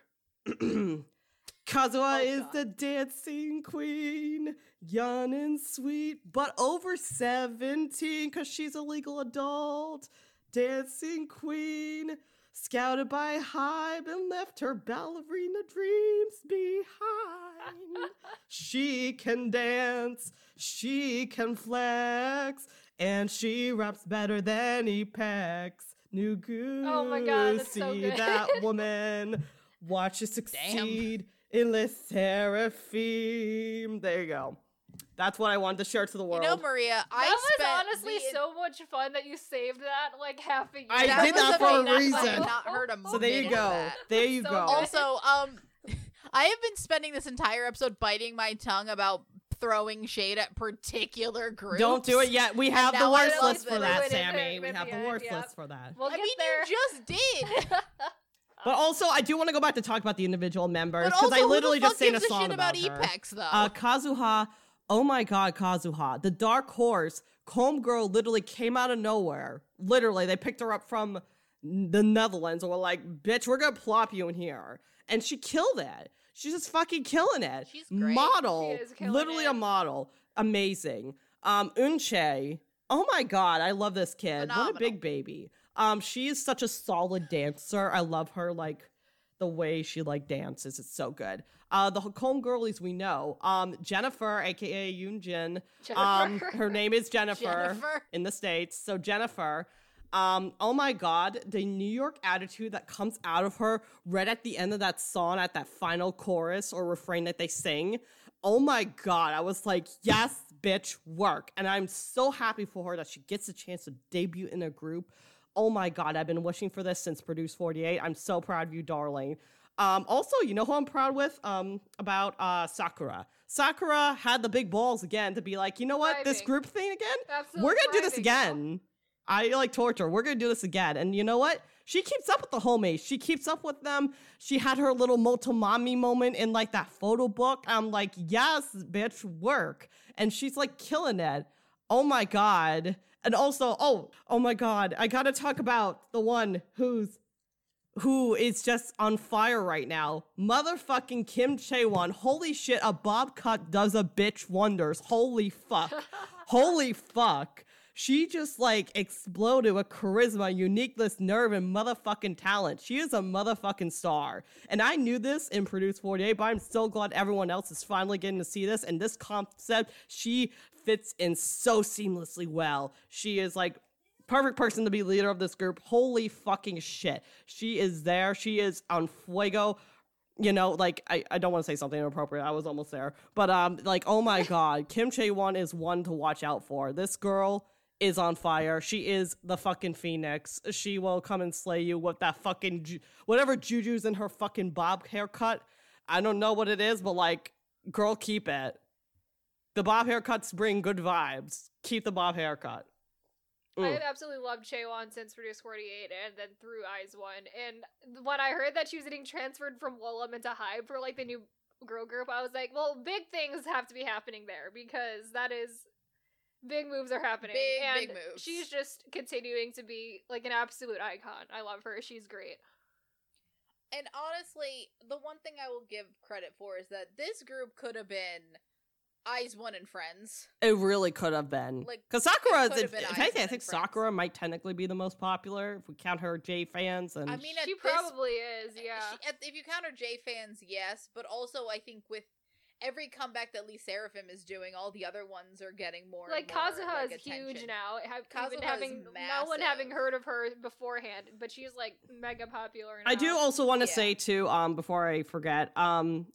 Kazuha is the dancing queen, young and sweet, but over 17 because she's a legal adult. Dancing queen, scouted by Hybe and left her ballerina dreams behind. She can dance, she can flex, and she raps better than EPEX. New Goose, oh my God, that's so good. That woman, watch her succeed. Damn. In Le Sserafim. There you go. That's what I wanted to share to the world. You know, Maria, that was honestly so much fun that you saved that, like, half a year. I did that for a reason. I not heard a moment. So there you go. There you go. Also, I have been spending this entire episode biting my tongue about throwing shade at particular groups. Don't do it yet. We have the worst list for that, Sammy. We have the worst list for that. I mean, you just did. But also, I do want to go back to talk about the individual members because I literally just sang a song about her. EPEX, though. Kazuha, oh my God, Kazuha, the dark horse, Comb Girl, literally came out of nowhere. Literally, they picked her up from the Netherlands and were like, "Bitch, we're gonna plop you in here," and she killed it. She's just fucking killing it. She's great. Model, she is killing literally it. A model, amazing. Eunche, oh my God, I love this kid. Phenomenal. What a big baby. She is such a solid dancer. I love her, like, the way she, like, dances. It's so good. The Home Girlies we know. Jennifer, a.k.a. Yoonjin. Her name is Jennifer in the States. So Jennifer, oh my God, the New York attitude that comes out of her right at the end of that song, at that final chorus or refrain that they sing. Oh my God, I was like, yes, bitch, work. And I'm so happy for her that she gets a chance to debut in a group. Oh my God, I've been wishing for this since Produce 48. I'm so proud of you, darling. Also, you know who I'm proud with? Sakura. Sakura had the big balls again to be like, you know what? This group thing again? Absolutely. We're going to do this again. I like torture. We're going to do this again. And you know what? She keeps up with the homies. She keeps up with them. She had her little Motomami moment in, like, that photo book. I'm like, yes, bitch, work. And she's, like, killing it. Oh my God. And also, oh my God, I gotta talk about the one who is just on fire right now. Motherfucking Kim Chaewon. Holy shit, a bob cut does a bitch wonders. Holy fuck. Holy fuck. She just, like, exploded with charisma, uniqueness, nerve, and motherfucking talent. She is a motherfucking star. And I knew this in Produce 48, but I'm so glad everyone else is finally getting to see this. And this concept, she fits in so seamlessly well. She is, like, perfect person to be leader of this group. Holy fucking shit. She is there. She is on fuego. You know, like, I don't want to say something inappropriate. I was almost there. But, like, oh my God. Kim Chaewon is one to watch out for. This girl is on fire. She is the fucking phoenix. She will come and slay you with that fucking whatever juju's in her fucking bob haircut. I don't know what it is, but, like, girl, keep it. The bob haircuts bring good vibes. Keep the bob haircut. I have absolutely loved Chaewon since Produce 48 and then through IZ*ONE. And when I heard that she was getting transferred from Wolum into Hybe for, like, the new girl group, I was like, well, big things have to be happening there because that is... Big moves are happening. Big moves. She's just continuing to be, like, an absolute icon. I love her. She's great. And honestly, the one thing I will give credit for is that this group could have been IZ*ONE and Friends. It really could have been. Because like, Sakura, I think Sakura might technically be the most popular if we count her J fans. And I mean, she probably is, yeah. If you count her J fans, yes. But also, I think with every comeback that Le Sserafim is doing, all the other ones are getting more. Like, Kazuha is huge now. Kazuha is massive. No one having heard of her beforehand, but she's like mega popular now. I do also want to say too, before I forget,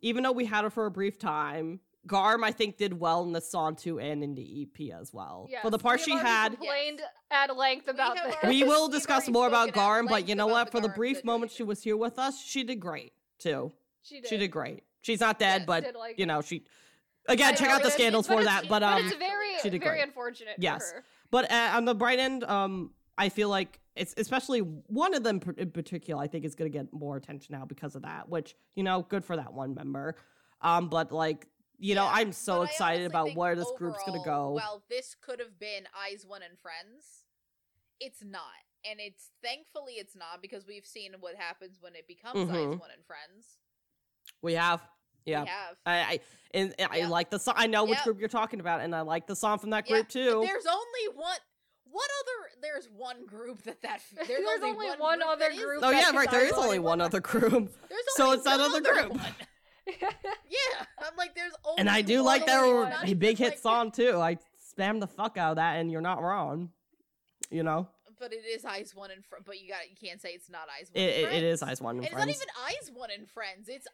even though we had her for a brief time, Garm I think did well in the song too and in the EP as well. Yes. For the part she had complained at length about this. We will discuss more about Garm, but you know what? For the brief moment she was here with us, she did great too. She did great. She's not dead, but, like, you know, she... Again, check out the scandals for that, but... It's very, very unfortunate for her. But on the bright end, I feel like it's... Especially one of them in particular, I think, is going to get more attention now because of that, which, you know, good for that one member. But, like, you know, I'm so excited about where this group's going to go. Well, this could have been IZ*ONE and Friends. It's not. And it's... Thankfully, it's not, because we've seen what happens when it becomes IZ*ONE and Friends. We have. Yeah, we have. I like the song. I know which group you're talking about, and I like the song from that group too. There's only one. What other? There's one group that there's only one other group. Oh yeah, right. There is only one other group. So it's that other group. Yeah, I'm like, there's only. And I do like their big hit song too. I spam the fuck out of that, and you're not wrong. You know. But it is IZ*ONE and Friends. But you can't say it's not IZ*ONE and Friends. It is IZ*ONE and Friends. It's not even IZ*ONE and Friends. It's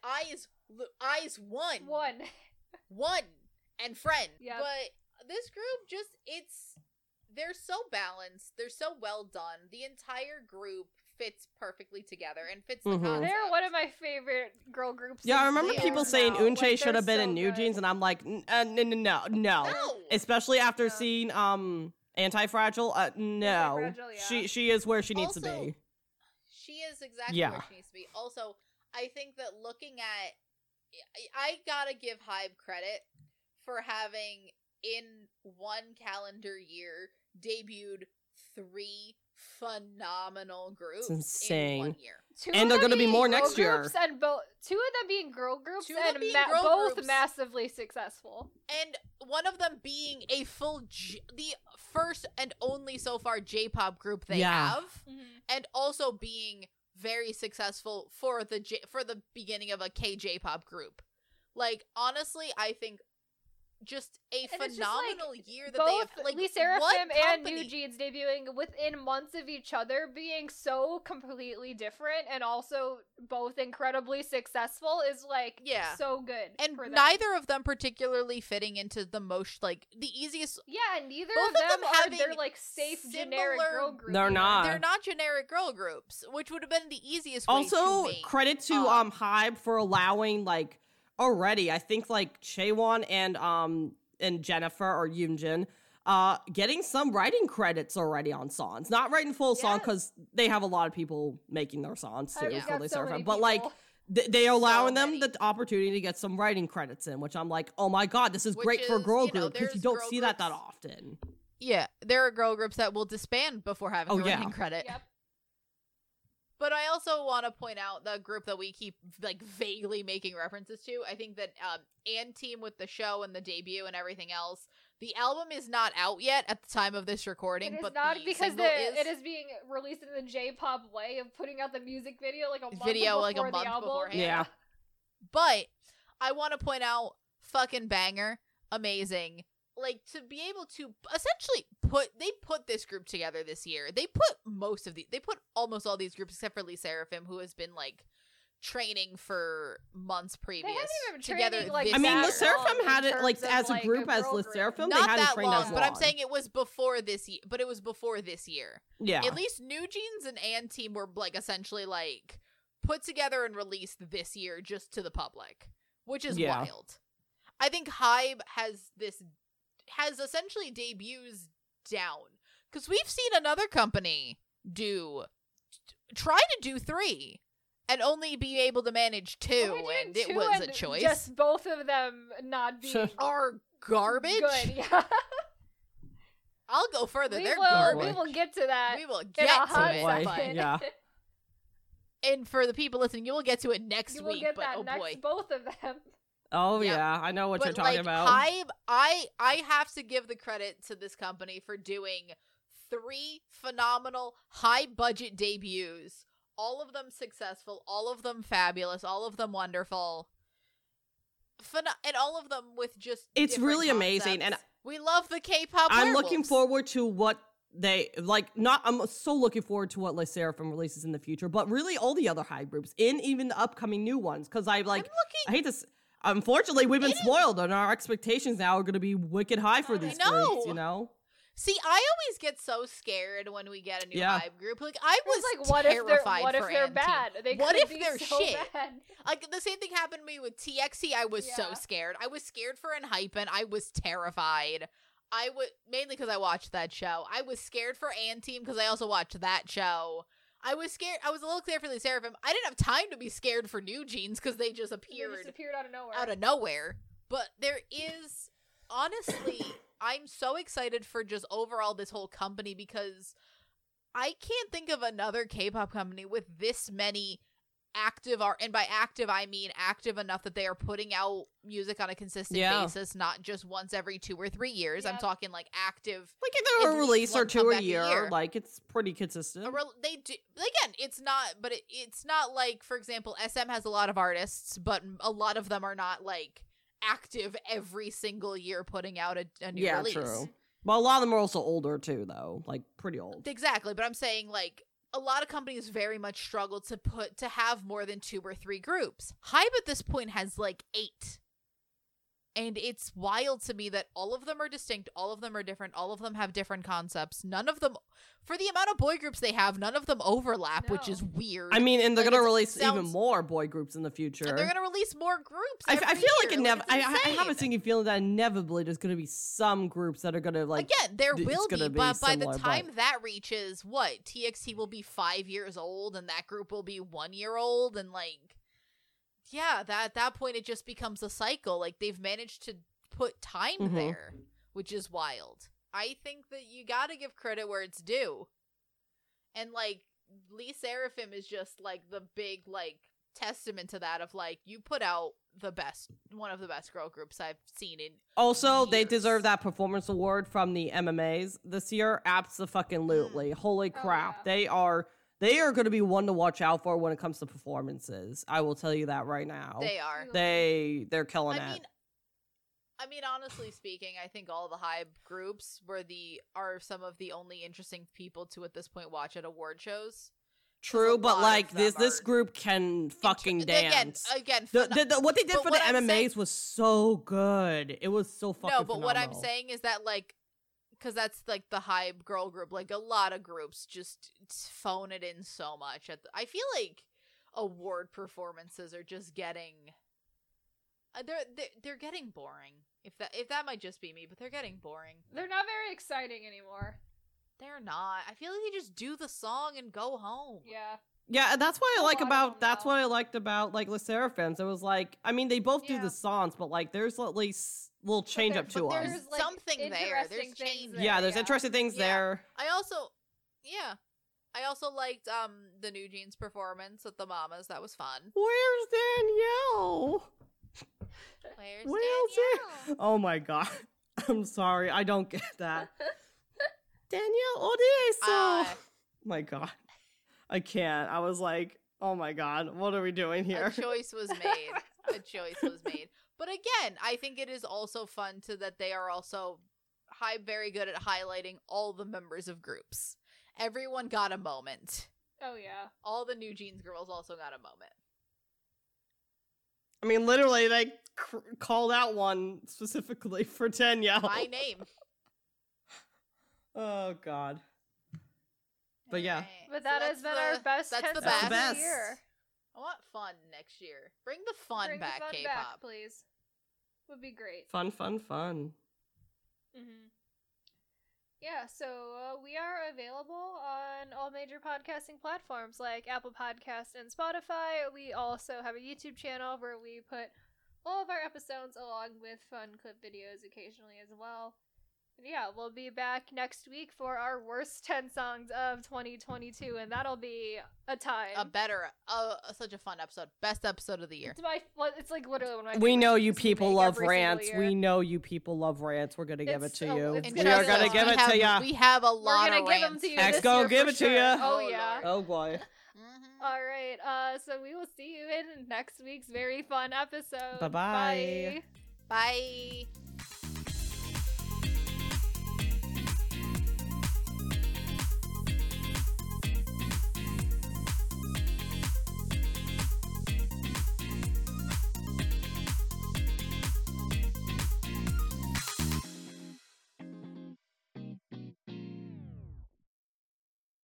IZ*ONE. One and Friend. Yep. But this group just, they're so balanced. They're so well done. The entire group fits perfectly together and fits the concept. They're one of my favorite girl groups. Yeah, I remember people saying Eunchae should have been in New Jeans, and I'm like, no. Especially after seeing, Anti-Fragile? No. Anti-Fragile, yeah. She is where she needs to be. She is exactly where she needs to be. Also, I think that looking at... I gotta give Hybe credit for having, in one calendar year, debuted 3 phenomenal groups. It's insane. In 1 year. And they're going to be more next year. And two of them being girl groups, both massively successful. And one of them being a full, the first and only so far J-pop group they have, and also being very successful for the beginning of a K-J-pop group. Like, honestly, I think just a phenomenal year that they have. Like, Le Sserafim and New Jeans debuting within months of each other, being so completely different and also both incredibly successful is so good. And neither of them particularly fitting into the most the easiest. Yeah, neither of them are their safe generic girl groups. They're not. They're not generic girl groups, which would have been the easiest. Also, credit to Hybe for allowing already, I think Chaewon and Jennifer or Yoonjin getting some writing credits already on songs. Not writing full songs because they have a lot of people making their songs too. Yeah. They're allowing them the opportunity to get some writing credits in, which I'm like, oh my god, this is great for a girl group because you don't see that that often. Yeah, there are girl groups that will disband before having a writing credit. Yep. But I also want to point out the group that we keep vaguely making references to. I think that team with the show and the debut and everything else. The album is not out yet at the time of this recording. It is not because it is being released in the J-pop way of putting out the music video a month beforehand. Yeah. But I want to point out, fucking banger, amazing. To be able to essentially put this group together this year. They put almost all these groups except for Le Sserafim, who has been training for months previous. They haven't even together training, this year. Le Sserafim had it as a group as Le Sserafim. Not they hadn't trained long, as long. But I'm saying it was before this year. But it was before this year. Yeah. At least New Jeans and Team were essentially put together and released this year just to the public, which is wild. I think Hybe has essentially debuts down because we've seen another company try to do 3 and only be able to manage 2, and it was a choice. Just both of them not being are garbage. Good, yeah. I'll go further. They're garbage. We will get to that. We will get to it. But, yeah. And for the people listening, you will get to it next week. But both of them. Oh yep. Yeah, I know what you're talking about. Hybe, I have to give the credit to this company for doing 3 phenomenal high-budget debuts. All of them successful, all of them fabulous, all of them wonderful. And all of them with just it's really concepts. Amazing, and we love the K-pop. I'm looking forward to what they like. Not I'm so looking forward to what Le Sserafim releases in the future, but really all the other Hybe groups, and even the upcoming new ones. Because I hate this. Unfortunately, we've been spoiled, and our expectations now are going to be wicked high for these groups. You know. See, I always get so scared when we get a new Hybe group. Like, I was like, terrified for What if they're bad? What if they're shit? Bad. Like, the same thing happened to me with TXT. I was so scared. I was scared for ENHYPEN. I was terrified. Mainly because I watched that show. I was scared for ANTEAM because I also watched that show. I was scared. I was a little scared for Le Sserafim. I didn't have time to be scared for New Jeans because they just appeared. They just appeared out of nowhere. But there is, honestly... I'm so excited for just overall this whole company because I can't think of another K-pop company with this many active and by active I mean active enough that they are putting out music on a consistent basis, not just once every 2 or 3 years. Yeah. I'm talking like active, like either a release or 2 a year. Like it's pretty consistent. They do again. It's not, but it's not like, for example, SM has a lot of artists, but a lot of them are not like. Active every single year putting out a new release. Yeah, true. Well, a lot of them are also older too, though. Like, pretty old. Exactly, but I'm saying, like, a lot of companies very much struggle to have more than 2 or 3 groups. Hybe at this point has, like, 8. And it's wild to me that all of them are distinct, all of them are different, all of them have different concepts. None of them, for the amount of boy groups they have, none of them overlap, which is weird. I mean, and they're going to release even more boy groups in the future. And they're going to release more groups. I feel like I have a sinking feeling that inevitably there's going to be some groups that are going to like. Again, there will be, but by the time that reaches, what? TXT will be 5 years old, and that group will be 1 year old, and like. Yeah, at that point, it just becomes a cycle. Like, they've managed to put time there, which is wild. I think that you gotta give credit where it's due. And, like, Le Sserafim is just, like, the big, like, testament to that of, like, you put out one of the best girl groups I've seen in also, years. They deserve that performance award from the MMAs this year. Abso-fucking-lutely. Holy crap. Oh, yeah. They are going to be one to watch out for when it comes to performances. I will tell you that right now. They are. They're killing it. I mean, honestly speaking, I think all the Hybe groups are some of the only interesting people to at this point watch at award shows. True, but like this group can fucking dance. Again, what they did for the MMAs was so good. It was so fucking phenomenal. No, but what I'm saying is that like. Because that's, like, the Hybe girl group. Like, a lot of groups just phone it in so much. I feel like award performances are just getting... They're getting boring. If that might just be me, but they're getting boring. They're not very exciting anymore. They're not. I feel like they just do the song and go home. Yeah. Yeah, that's what what I liked about, like, Le Sserafim. It was, like... I mean, they both do the songs, but, like, there's at least... little change up to us. There's like something there. There's change. Yeah, there's interesting things there. I also liked the New Jeans performance with the Mamas. That was fun. Where's Danielle? Where's Danielle? Oh my god. I'm sorry. I don't get that. Danielle Odessa. My god. I can't. I was like, oh my god, what are we doing here? A choice was made. But again, I think it is also fun that they are also very good at highlighting all the members of groups. Everyone got a moment. Oh, yeah. All the New Jeans girls also got a moment. I mean, literally, they called out one specifically for Danielle. My name. Oh, God. But right. Yeah. But that has been our best 10 of the year. I want fun next year. Bring the fun back, K-pop. Back, please. Would be great. Fun. Mm-hmm. Yeah, so we are available on all major podcasting platforms like Apple Podcasts and Spotify. We also have a YouTube channel where we put all of our episodes along with fun clip videos occasionally as well. yeah, we'll be back next week for our worst 10 songs of 2022, and that'll be a time. A better, such a fun episode. Best episode of the year. It's like literally one of my favorite. We know you people love rants. We know you people love rants. We're going to give it to you. We are going to give it to you. We have a lot of rants. Let's go give it to you. Oh, yeah. Oh, boy. Mm-hmm. All right. So we will see you in next week's very fun episode. Bye-bye. Bye.